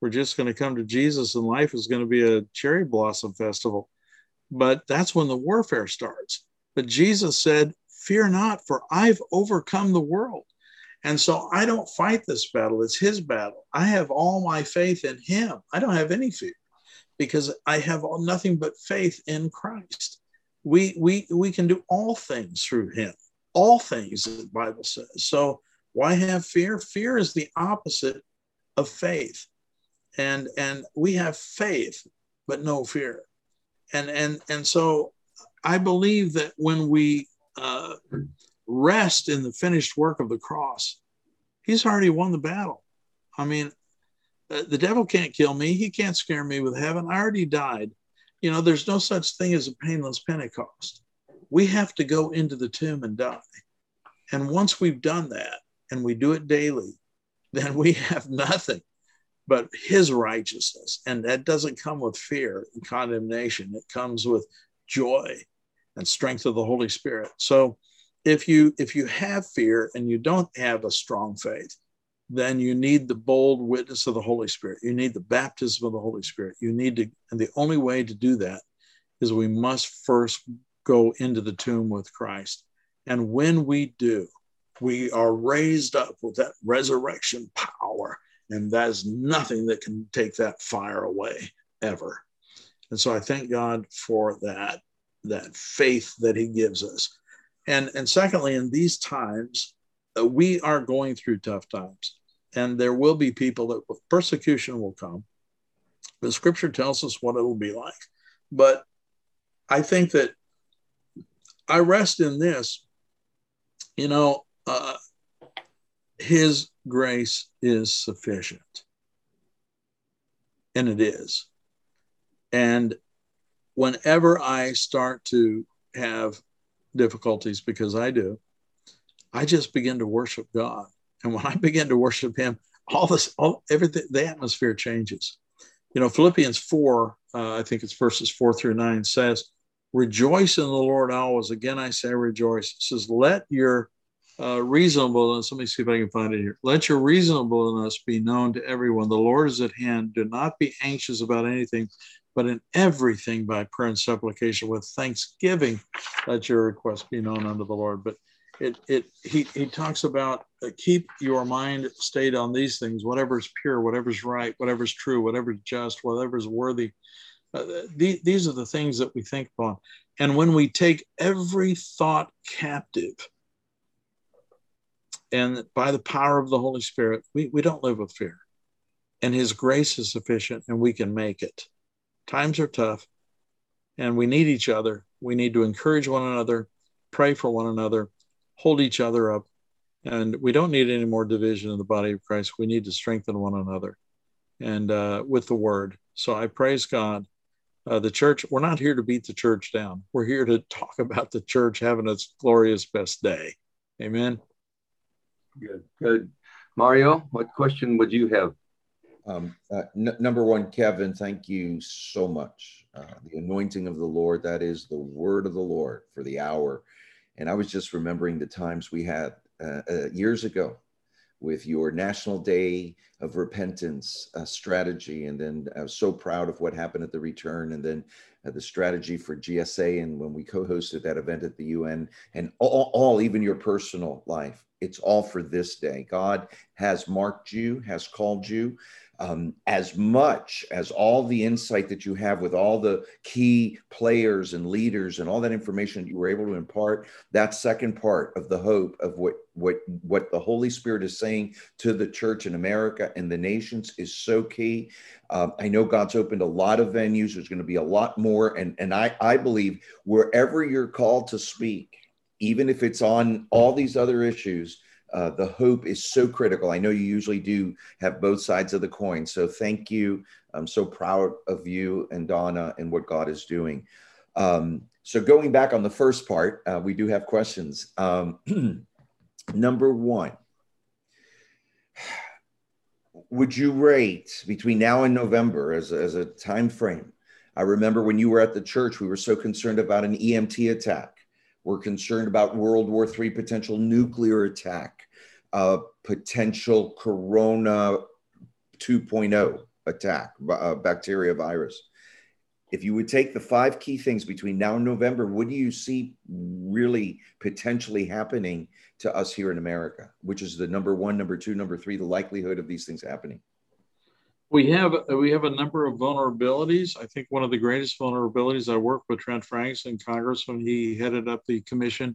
we're just going to come to Jesus and life is going to be a cherry blossom festival. But that's when the warfare starts. But Jesus said, fear not, for I've overcome the world. And so I don't fight this battle. It's his battle. I have all my faith in him. I don't have any fear because I have nothing but faith in Christ. We can do all things through him. All things, the Bible says. So why have fear? Fear is the opposite of faith. And we have faith, but no fear. And so I believe that when we rest in the finished work of the cross, he's already won the battle. I mean, the devil can't kill me. He can't scare me with heaven. I already died. There's no such thing as a painless Pentecost. We have to go into the tomb and die. And once we've done that, and we do it daily, then we have nothing but his righteousness. And that doesn't come with fear and condemnation. It comes with joy and strength of the Holy Spirit. So if you have fear and you don't have a strong faith, then you need the bold witness of the Holy Spirit. You need the baptism of the Holy Spirit. And the only way to do that is we must first go into the tomb with Christ. And when we do, we are raised up with that resurrection power. And there's nothing that can take that fire away ever. And so I thank God for that. that faith that he gives us. And secondly, in these times, we are going through tough times, and there will be people that persecution will come. The scripture tells us what it will be like. But I think that I rest in this, you know, his grace is sufficient. And it is. And whenever I start to have difficulties, because I do, I just begin to worship God. And when I begin to worship him, everything, the atmosphere changes. You know, Philippians 4, I think it's verses 4-9 says, rejoice in the Lord always. Again, I say rejoice. It says, let your reasonableness, let me see if I can find it here. Let your reasonableness be known to everyone. The Lord is at hand. Do not be anxious about anything, but in everything by prayer and supplication with thanksgiving, let your requests be known unto the Lord. But he talks about keep your mind stayed on these things, whatever's pure, whatever's right, whatever's true, whatever's just, whatever's worthy. These are the things that we think upon. And when we take every thought captive, and by the power of the Holy Spirit, we don't live with fear. And his grace is sufficient, and we can make it. Times are tough, and we need each other. We need to encourage one another, pray for one another, hold each other up. And we don't need any more division in the body of Christ. We need to strengthen one another and with the word. So I praise God. The church, we're not here to beat the church down. We're here to talk about the church having its glorious best day. Amen. Good, good. Mario, what question would you have? Number one, Kevin, thank you so much. The anointing of the Lord, that is the word of the Lord for the hour. And I was just remembering the times we had years ago with your National Day of Repentance strategy. And then I was so proud of what happened at the Return, and then the strategy for GSA. And when we co-hosted that event at the UN, and all, even your personal life, it's all for this day. God has marked you, has called you. As much as all the insight that you have with all the key players and leaders and all that information that you were able to impart, that second part of the hope of what the Holy Spirit is saying to the church in America and the nations is so key. I know God's opened a lot of venues. There's going to be a lot more. And I believe wherever you're called to speak, even if it's on all these other issues, the hope is so critical. I know you usually do have both sides of the coin. So thank you. I'm so proud of you and Donna and what God is doing. So going back on the first part, we do have questions. Number one, would you rate between now and November as a time frame? I remember when you were at the church, we were so concerned about an EMT attack. We're concerned about World War III, potential nuclear attack, potential Corona 2.0 attack, bacteria virus. If you would take the five key things between now and November, what do you see really potentially happening to us here in America, which is the number one, number two, number three, the likelihood of these things happening? We have a number of vulnerabilities. I think one of the greatest vulnerabilities, I worked with Trent Franks in Congress when he headed up the commission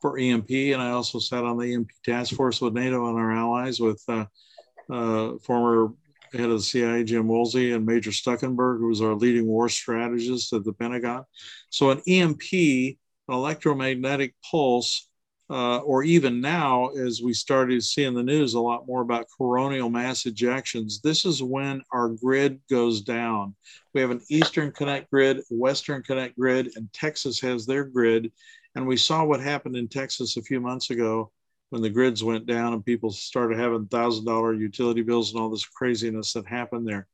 for EMP. And I also sat on the EMP task force with NATO and our allies with former head of the CIA, Jim Woolsey, and Major Stuckenberg, who was our leading war strategist at the Pentagon. So an EMP, an electromagnetic pulse, or even now, as we started to see in the news a lot more about coronal mass ejections, this is when our grid goes down. We have an Eastern Connect grid, Western Connect grid, and Texas has their grid. And we saw what happened in Texas a few months ago when the grids went down and people started having $1,000 utility bills and all this craziness that happened there.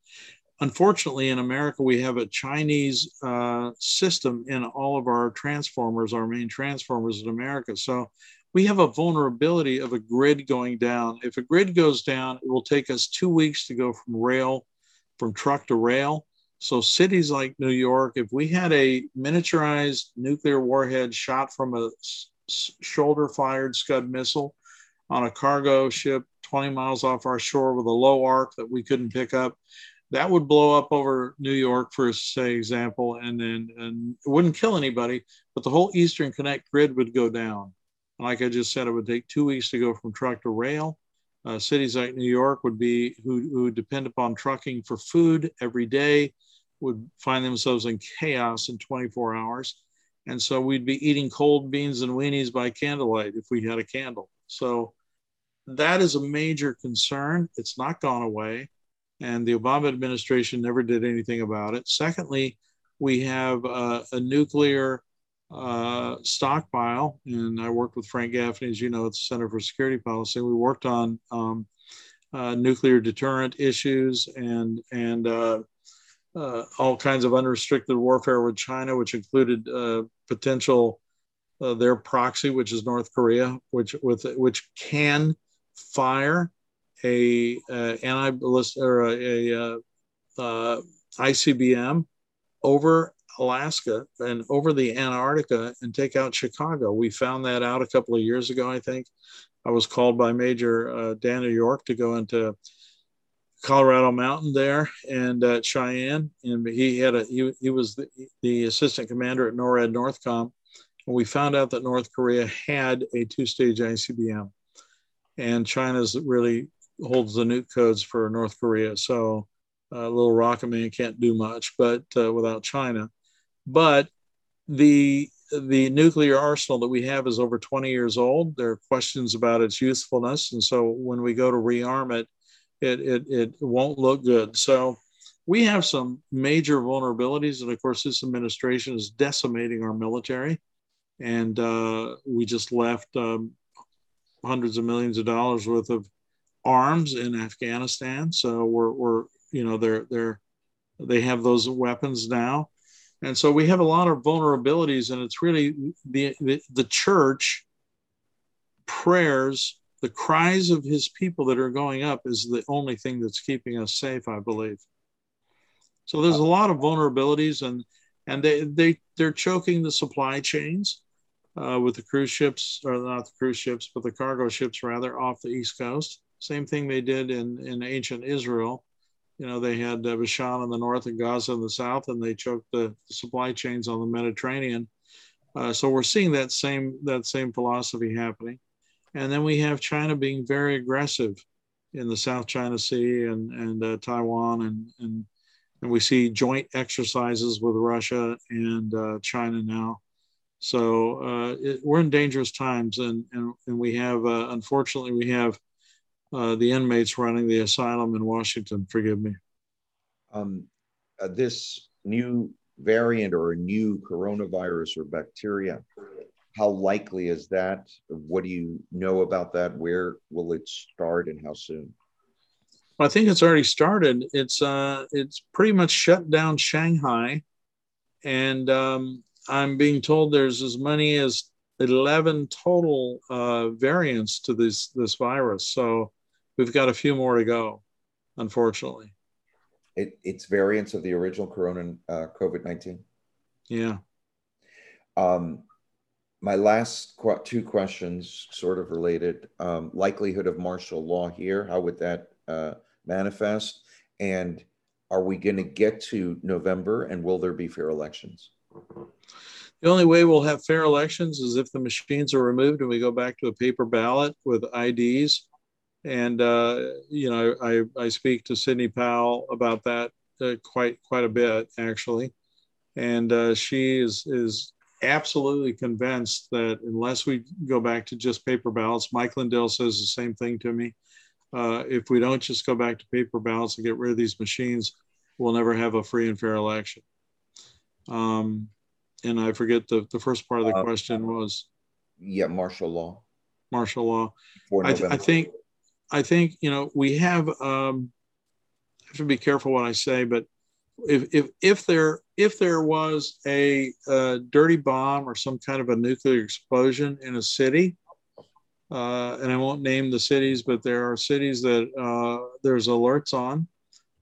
Unfortunately, in America, we have a Chinese system in all of our transformers, our main transformers in America. So we have a vulnerability of a grid going down. If a grid goes down, it will take us 2 weeks to go from truck to rail. So cities like New York, if we had a miniaturized nuclear warhead shot from a shoulder-fired Scud missile on a cargo ship 20 miles off our shore with a low arc that we couldn't pick up, That would blow up over New York, for say example, and it wouldn't kill anybody, but the whole Eastern Connect grid would go down. And like I just said, it would take 2 weeks to go from truck to rail. Cities like New York would be, who depend upon trucking for food every day, would find themselves in chaos in 24 hours. And so we'd be eating cold beans and weenies by candlelight if we had a candle. So that is a major concern. It's not gone away. And the Obama administration never did anything about it. Secondly, we have a nuclear stockpile. And I worked with Frank Gaffney, as you know, at the Center for Security Policy. We worked on nuclear deterrent issues and all kinds of unrestricted warfare with China, which included potential their proxy, which is North Korea, which can fire an ICBM over Alaska and over the Antarctica and take out Chicago. We found that out a couple of years ago, I think. I was called by Major Dana York to go into Colorado Mountain there and Cheyenne, and he was the assistant commander at NORAD Northcom, and we found out that North Korea had a two-stage ICBM, and China's really holds the nuke codes for North Korea. So little rocket man can't do much, but without China. But the nuclear arsenal that we have is over 20 years old. There are questions about its usefulness, and so when we go to rearm it, it won't look good. So we have some major vulnerabilities, and of course, this administration is decimating our military, and we just left hundreds of millions of dollars worth of arms in Afghanistan. So we're you know, they have those weapons now, and so we have a lot of vulnerabilities, and it's really the church prayers. The cries of his people that are going up is the only thing that's keeping us safe, I believe. So there's a lot of vulnerabilities, and they're choking the supply chains with the cruise ships, or not the cruise ships, but the cargo ships rather, off the East Coast. Same thing they did in ancient Israel. You know, they had Bashan in the north and Gaza in the south, and they choked the supply chains on the Mediterranean. So we're seeing that same philosophy happening. And then we have China being very aggressive in the South China Sea and Taiwan, and we see joint exercises with Russia and China now. So we're in dangerous times, and we have unfortunately we have the inmates running the asylum in Washington. Forgive me. This new variant or a new coronavirus or bacteria. How likely is that? What do you know about that? Where will it start, and how soon? Well, I think it's already started. It's pretty much shut down Shanghai, and I'm being told there's as many as 11 total variants to this virus. So we've got a few more to go, unfortunately. It's variants of the original COVID-19. Yeah. My last two questions, sort of related, likelihood of martial law here, how would that manifest? And are we going to get to November, and will there be fair elections? The only way we'll have fair elections is if the machines are removed and we go back to a paper ballot with IDs. And, you know, I speak to Sidney Powell about that quite a bit, actually. And she is absolutely convinced that unless we go back to just paper ballots, Mike Lindell says the same thing to me. If we don't just go back to paper ballots and get rid of these machines, we'll never have a free and fair election. And I forget the first part of the question was. Yeah, martial law. Martial law. I think you know, we have. I have to be careful what I say, but. If there was a dirty bomb or some kind of a nuclear explosion in a city, and I won't name the cities, but there are cities that there's alerts on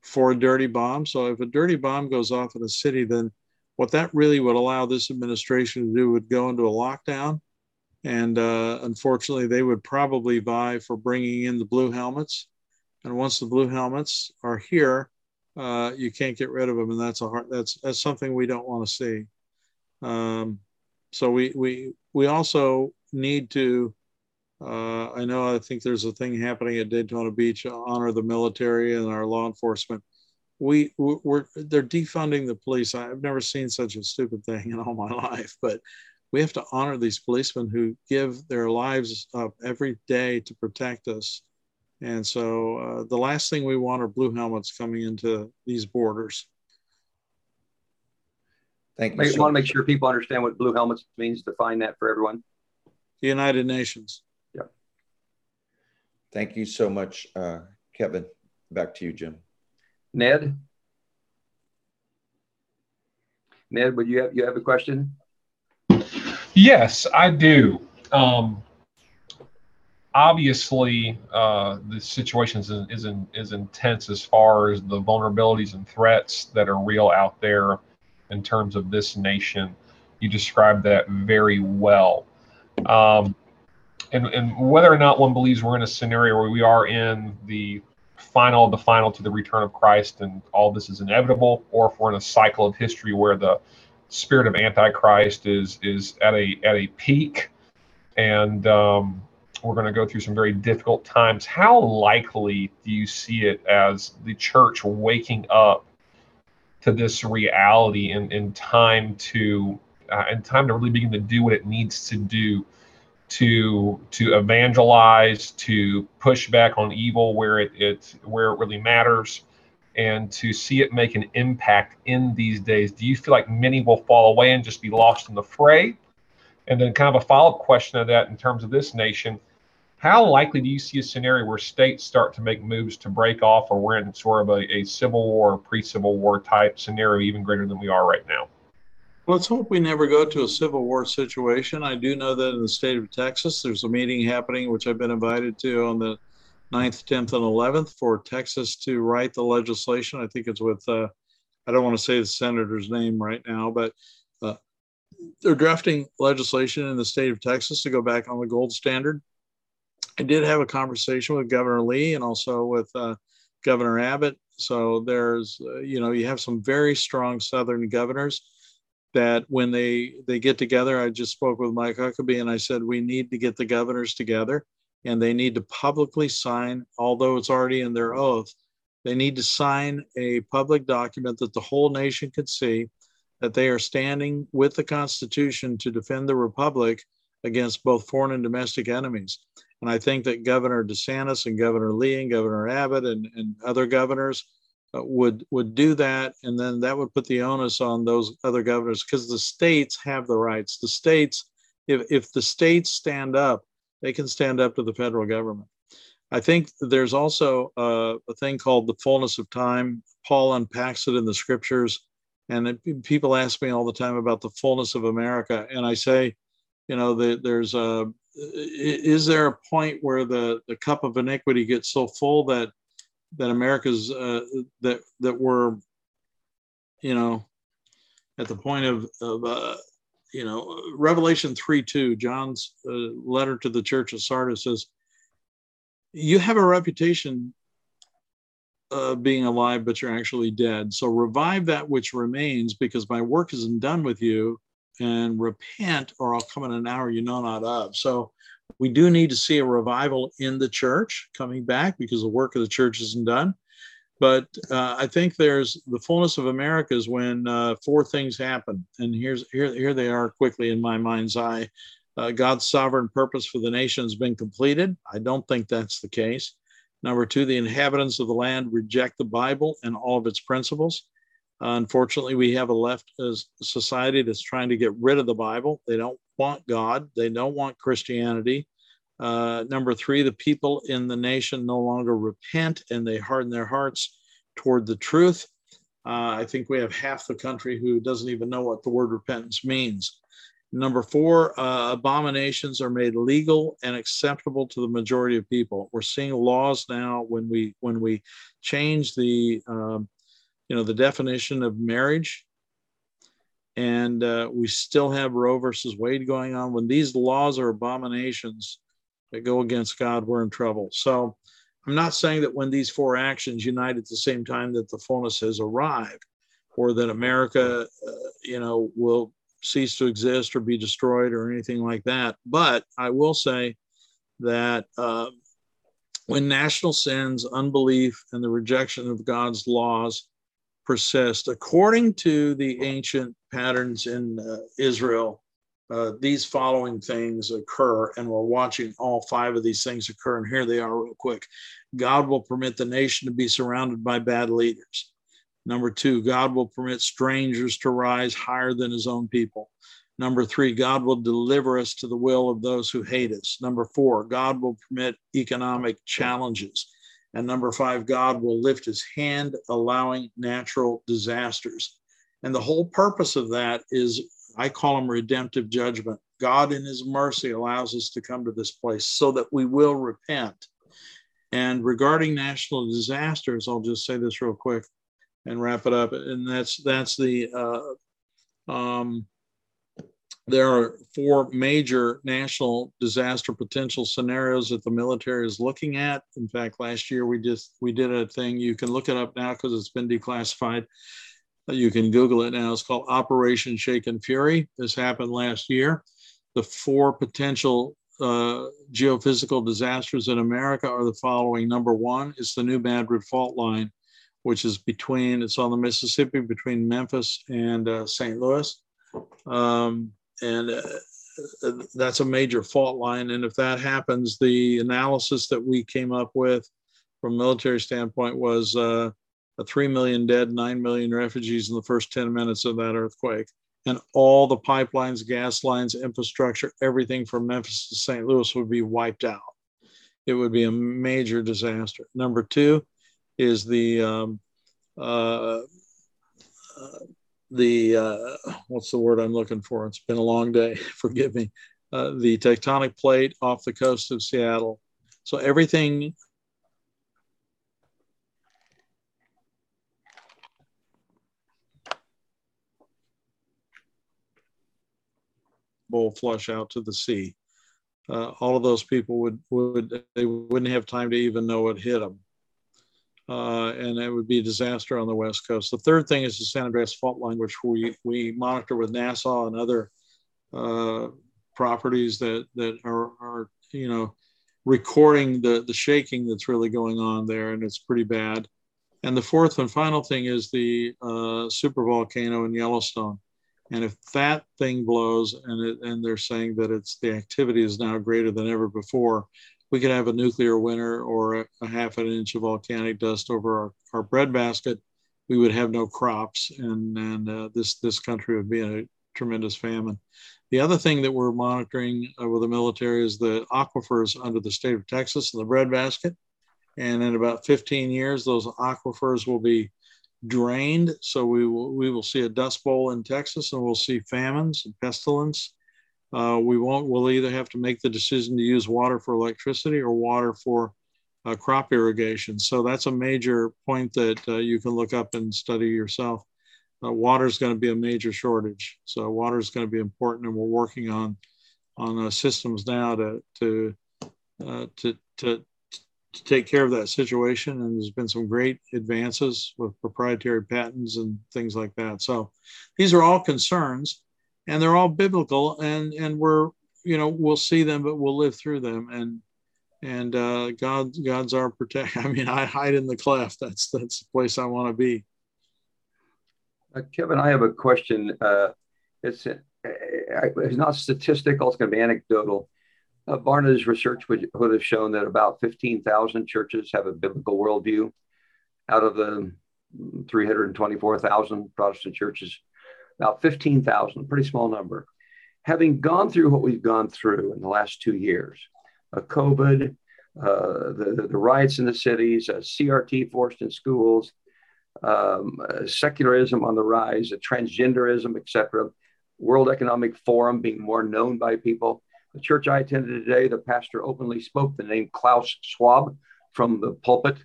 for a dirty bomb. So if a dirty bomb goes off in a city, then what that really would allow this administration to do would go into a lockdown. And unfortunately, they would probably vie for bringing in the blue helmets. And once the blue helmets are here, You can't get rid of them, and that's a hard, that's something we don't want to see. So we also need to, I know, I think there's a thing happening at Daytona Beach, honor the military and our law enforcement. They're defunding the police. I've never seen such a stupid thing in all my life, but we have to honor these policemen who give their lives up every day to protect us. And so the last thing we want are blue helmets coming into these borders. Thank you. I want to make sure people understand what blue helmets means. Define that for everyone. The United Nations. Yeah. Thank you so much, Kevin. Back to you, Jim. Ned? Ned, would you have a question? Yes, I do. Obviously, the situation is intense as far as the vulnerabilities and threats that are real out there in terms of this nation. You described that very well. And whether or not one believes we're in a scenario where we are in the final to the return of Christ and all this is inevitable, or if we're in a cycle of history where the spirit of Antichrist is at a peak and we're going to go through some very difficult times. How likely do you see it as the church waking up to this reality in time to really begin to do what it needs to do to evangelize, to push back on evil where it really matters, and to see it make an impact in these days? Do you feel like many will fall away and just be lost in the fray? And then kind of a follow-up question of that in terms of this nation, how likely do you see a scenario where states start to make moves to break off, or we're in sort of a Civil War, pre-Civil War type scenario, even greater than we are right now? Let's hope we never go to a Civil War situation. I do know that in the state of Texas, there's a meeting happening, which I've been invited to, on the 9th, 10th, and 11th for Texas to write the legislation. I think it's with, I don't want to say the senator's name right now, but they're drafting legislation in the state of Texas to go back on the gold standard. I did have a conversation with Governor Lee and also with Governor Abbott. So there's, you have some very strong Southern governors that when they get together, I just spoke with Mike Huckabee and I said, we need to get the governors together and they need to publicly sign, although it's already in their oath, they need to sign a public document that the whole nation could see that they are standing with the Constitution to defend the Republic against both foreign and domestic enemies. And I think that Governor DeSantis and Governor Lee and Governor Abbott and other governors would do that. And then that would put the onus on those other governors, because the states have the rights. The states, if the states stand up, they can stand up to the federal government. I think there's also a thing called the fullness of time. Paul unpacks it in the scriptures. And people ask me all the time about the fullness of America. And I say, is there a point where the cup of iniquity gets so full that America's, that we're, at the point of Revelation 3:2, John's letter to the church of Sardis says, you have a reputation of being alive, but you're actually dead. So revive that which remains, because my work isn't done with you, and repent, or I'll come in an hour you know not of. So we do need to see a revival in the church coming back, because the work of the church isn't done. But I think there's the fullness of America is when four things happen. And here they are quickly in my mind's eye. God's sovereign purpose for the nation has been completed. I don't think that's the case. Number two, the inhabitants of the land reject the Bible and all of its principles. Unfortunately, we have a left society that's trying to get rid of the Bible. They don't want God. They don't want Christianity. Number three, the people in the nation no longer repent and they harden their hearts toward the truth. I think we have half the country who doesn't even know what the word repentance means. Number four, abominations are made legal and acceptable to the majority of people. We're seeing laws now when we change the the definition of marriage, and we still have Roe versus Wade going on. When these laws are abominations that go against God, we're in trouble. So I'm not saying that when these four actions unite at the same time that the fullness has arrived, or that America, will cease to exist or be destroyed or anything like that. But I will say that when national sins, unbelief, and the rejection of God's laws persist, according to the ancient patterns in Israel, these following things occur, and we're watching all five of these things occur, and here they are real quick. God will permit the nation to be surrounded by bad leaders. Number two, God will permit strangers to rise higher than his own people. Number three, God will deliver us to the will of those who hate us. Number four, God will permit economic challenges. And number five, God will lift his hand, allowing natural disasters. And the whole purpose of that is, I call them redemptive judgment. God in his mercy allows us to come to this place so that we will repent. And regarding national disasters, I'll just say this real quick and wrap it up. And that's the, there are four major national disaster potential scenarios that the military is looking at. In fact, last year we did a thing, you can look it up now because it's been declassified. You can Google it now. It's called Operation Shake and Fury. This happened last year. The four potential geophysical disasters in America are the following. Number one is the New Madrid Fault Line, which is between, it's on the Mississippi between Memphis and St. Louis. That's a major fault line. And if that happens, the analysis that we came up with from a military standpoint was 3 million dead, 9 million refugees in the first 10 minutes of that earthquake. And all the pipelines, gas lines, infrastructure, everything from Memphis to St. Louis would be wiped out. It would be a major disaster. Number two is what's the word I'm looking for? It's been a long day, forgive me. The tectonic plate off the coast of Seattle. So everything. Bowl flush out to the sea. All of those people wouldn't have time to even know what hit them. And it would be a disaster on the West Coast. The third thing is the San Andreas Fault Line, which we monitor with NASA and other properties that are recording the shaking that's really going on there, and it's pretty bad. And the fourth and final thing is the supervolcano in Yellowstone. And if that thing blows, and they're saying that the activity is now greater than ever before, we could have a nuclear winter or a half an inch of volcanic dust over our breadbasket. We would have no crops, and this country would be in a tremendous famine. The other thing that we're monitoring with the military is the aquifers under the state of Texas and the breadbasket. And in about 15 years, those aquifers will be drained. So we will see a dust bowl in Texas, and we'll see famines and pestilence. We'll either have to make the decision to use water for electricity or water for crop irrigation. So that's a major point that you can look up and study yourself. Water is going to be a major shortage. So water is going to be important, and we're working on systems now to take care of that situation. And there's been some great advances with proprietary patents and things like that. So these are all concerns. And they're all biblical, and we're, we'll see them, but we'll live through them. And God's our protector. I mean, I hide in the cleft. That's the place I want to be. Kevin, I have a question. It's not statistical. It's going to be anecdotal. Barna's research would have shown that about 15,000 churches have a biblical worldview out of the 324,000 Protestant churches. About 15,000, pretty small number. Having gone through what we've gone through in the last 2 years, COVID, the riots in the cities, CRT forced in schools, secularism on the rise, transgenderism, et cetera, World Economic Forum being more known by people. The church I attended today, the pastor openly spoke the name Klaus Schwab from the pulpit,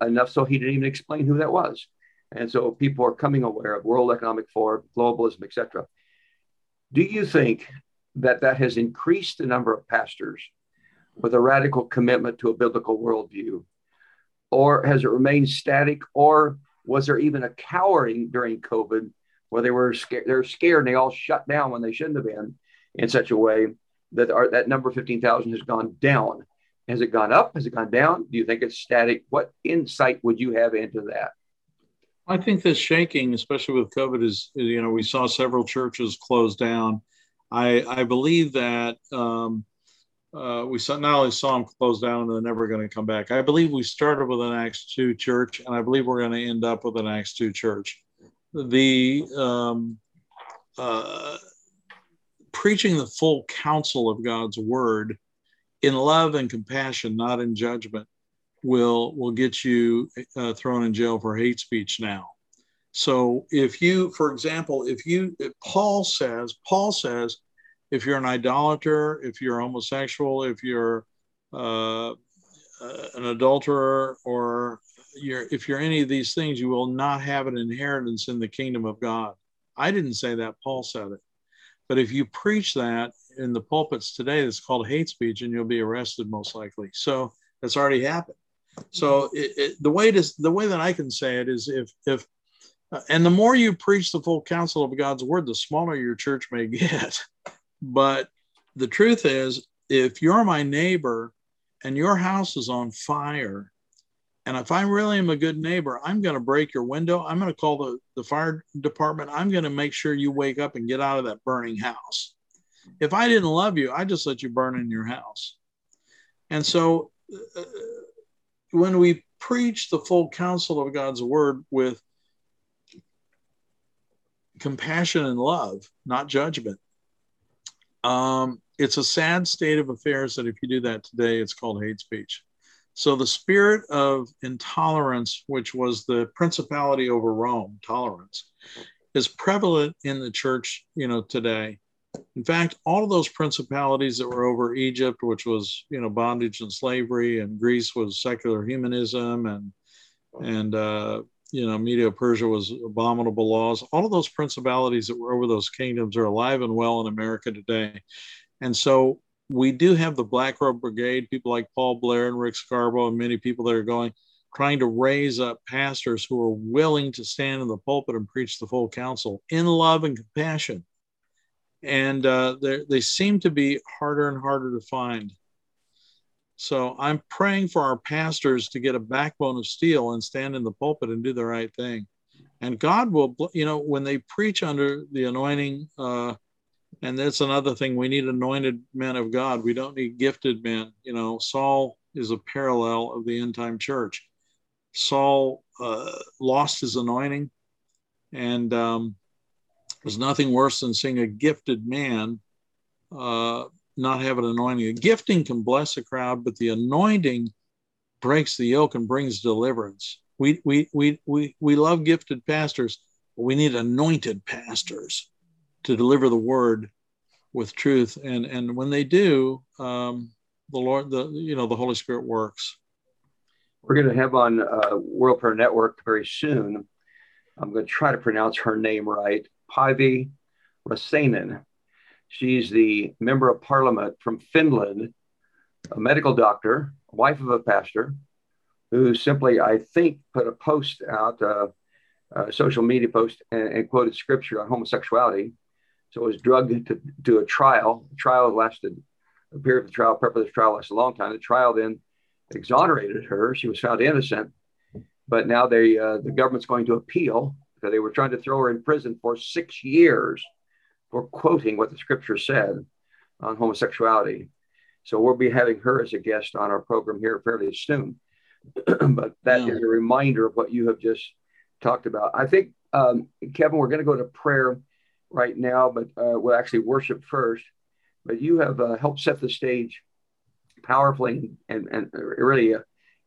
enough so he didn't even explain who that was. And so people are coming aware of World Economic Forum, globalism, et cetera. Do you think that has increased the number of pastors with a radical commitment to a biblical worldview? Or has it remained static? Or was there even a cowering during COVID where they were scared and they all shut down when they shouldn't have been in such a way that that number 15,000 has gone down? Has it gone up? Has it gone down? Do you think it's static? What insight would you have into that? I think this shaking, especially with COVID, is, you know, we saw several churches close down. I believe that we not only saw them close down, they're never going to come back. I believe we started with an Acts 2 church, and I believe we're going to end up with an Acts 2 church. The preaching the full counsel of God's word in love and compassion, not in judgment, will get you thrown in jail for hate speech now. So if you, for example, Paul says, if you're an idolater, if you're homosexual, if you're an adulterer, or if you're any of these things, you will not have an inheritance in the kingdom of God. I didn't say that, Paul said it. But if you preach that in the pulpits today, it's called hate speech, and you'll be arrested most likely. So that's already happened. So the way that I can say it is if and the more you preach the full counsel of God's word, the smaller your church may get. But the truth is, if you're my neighbor and your house is on fire, and if I really am a good neighbor, I'm going to break your window. I'm going to call the fire department. I'm going to make sure you wake up and get out of that burning house. If I didn't love you, I just let you burn in your house. And so when we preach the full counsel of God's word with compassion and love, not judgment, it's a sad state of affairs that if you do that today, it's called hate speech. So the spirit of intolerance, which was the principality over Rome, tolerance, is prevalent in the church, today. In fact, all of those principalities that were over Egypt, which was, bondage and slavery, and Greece was secular humanism, and Medo-Persia was abominable laws. All of those principalities that were over those kingdoms are alive and well in America today. And so we do have the Black Robe Brigade, people like Paul Blair and Rick Scarborough, and many people that are trying to raise up pastors who are willing to stand in the pulpit and preach the full counsel in love and compassion. And they seem to be harder and harder to find. So I'm praying for our pastors to get a backbone of steel and stand in the pulpit and do the right thing. And God will, when they preach under the anointing, and that's another thing, we need anointed men of God. We don't need gifted men. Saul is a parallel of the end time church. Saul lost his anointing, and there's nothing worse than seeing a gifted man not have an anointing. A gifting can bless a crowd, but the anointing breaks the yoke and brings deliverance. We love gifted pastors, but we need anointed pastors to deliver the word with truth. And when they do, the Lord, the Holy Spirit works. We're going to have on World Prayer Network very soon. I'm going to try to pronounce her name right. Päivi Räsänen. She's the member of parliament from Finland, a medical doctor, wife of a pastor, who simply, I think, put a post out, a social media post, and quoted scripture on homosexuality. So it was drugged to a trial. The trial lasted, the period of the trial, prep of the trial lasted a long time. The trial then exonerated her. She was found innocent, but now the government's going to appeal. So they were trying to throw her in prison for 6 years for quoting what the scripture said on homosexuality. So we'll be having her as a guest on our program here fairly soon. But that is a reminder of what you have just talked about. I think, Kevin, we're going to go to prayer right now, but we'll actually worship first. But you have helped set the stage powerfully and really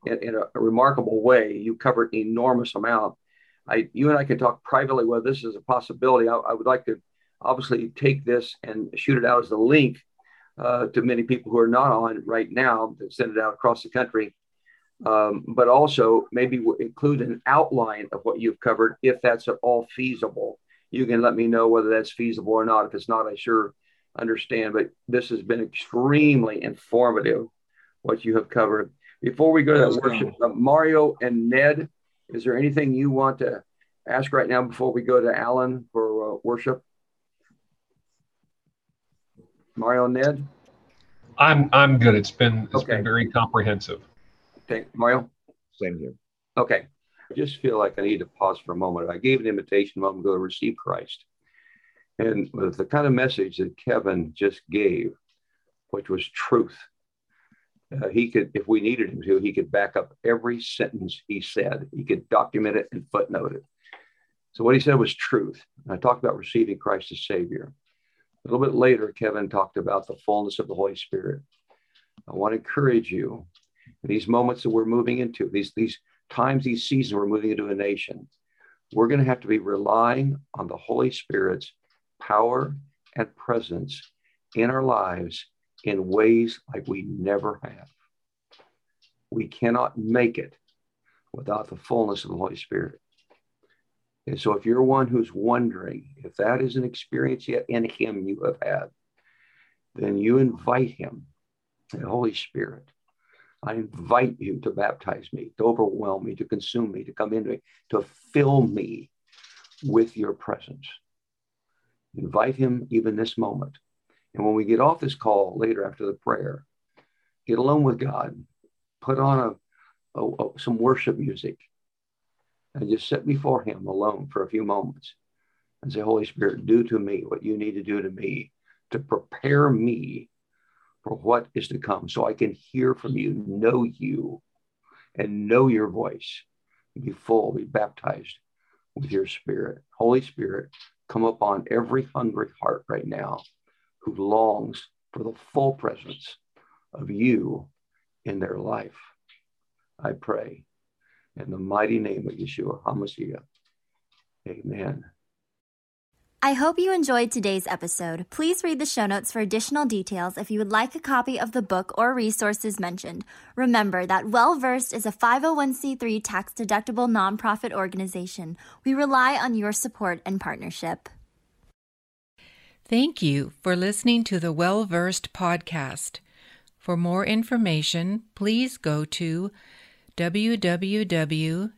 in a remarkable way. You covered an enormous amount. You and I can talk privately whether this is a possibility. I would like to obviously take this and shoot it out as a link to many people who are not on right now, to send it out across the country, but also maybe include an outline of what you've covered, if that's at all feasible. You can let me know whether that's feasible or not. If it's not, I sure understand, but this has been extremely informative what you have covered. Before we go to that worship, Mario and Ned, is there anything you want to ask right now before we go to Alan for worship? Mario and Ned? I'm good. It's been very comprehensive. Okay, Mario? Same here. Okay. I just feel like I need to pause for a moment. I gave an invitation a moment ago to receive Christ. And with the kind of message that Kevin just gave, which was truth, he could, if we needed him to, he could back up every sentence he said. He could document it and footnote it. So what he said was truth. I talked about receiving Christ as Savior. A little bit later, Kevin talked about the fullness of the Holy Spirit. I want to encourage you in these moments that we're moving into, these times, these seasons we're moving into a nation, we're going to have to be relying on the Holy Spirit's power and presence in our lives in ways like we never have. We cannot make it without the fullness of the Holy Spirit. And so if you're one who's wondering if that is an experience yet in him you have had, then you invite him, the Holy Spirit. I invite you to baptize me, to overwhelm me, to consume me, to come into me, to fill me with your presence. Invite him even this moment. And when we get off this call later after the prayer, get alone with God, put on some worship music, and just sit before him alone for a few moments and say, Holy Spirit, do to me what you need to do to me to prepare me for what is to come so I can hear from you, and know your voice, be full, be baptized with your Spirit. Holy Spirit, come upon every hungry heart right now who longs for the full presence of you in their life. I pray in the mighty name of Yeshua HaMashiach. Amen. I hope you enjoyed today's episode. Please read the show notes for additional details if you would like a copy of the book or resources mentioned. Remember that Well-Versed is a 501c3 tax-deductible nonprofit organization. We rely on your support and partnership. Thank you for listening to the Well-Versed podcast. For more information, please go to www.wellversedworld.org.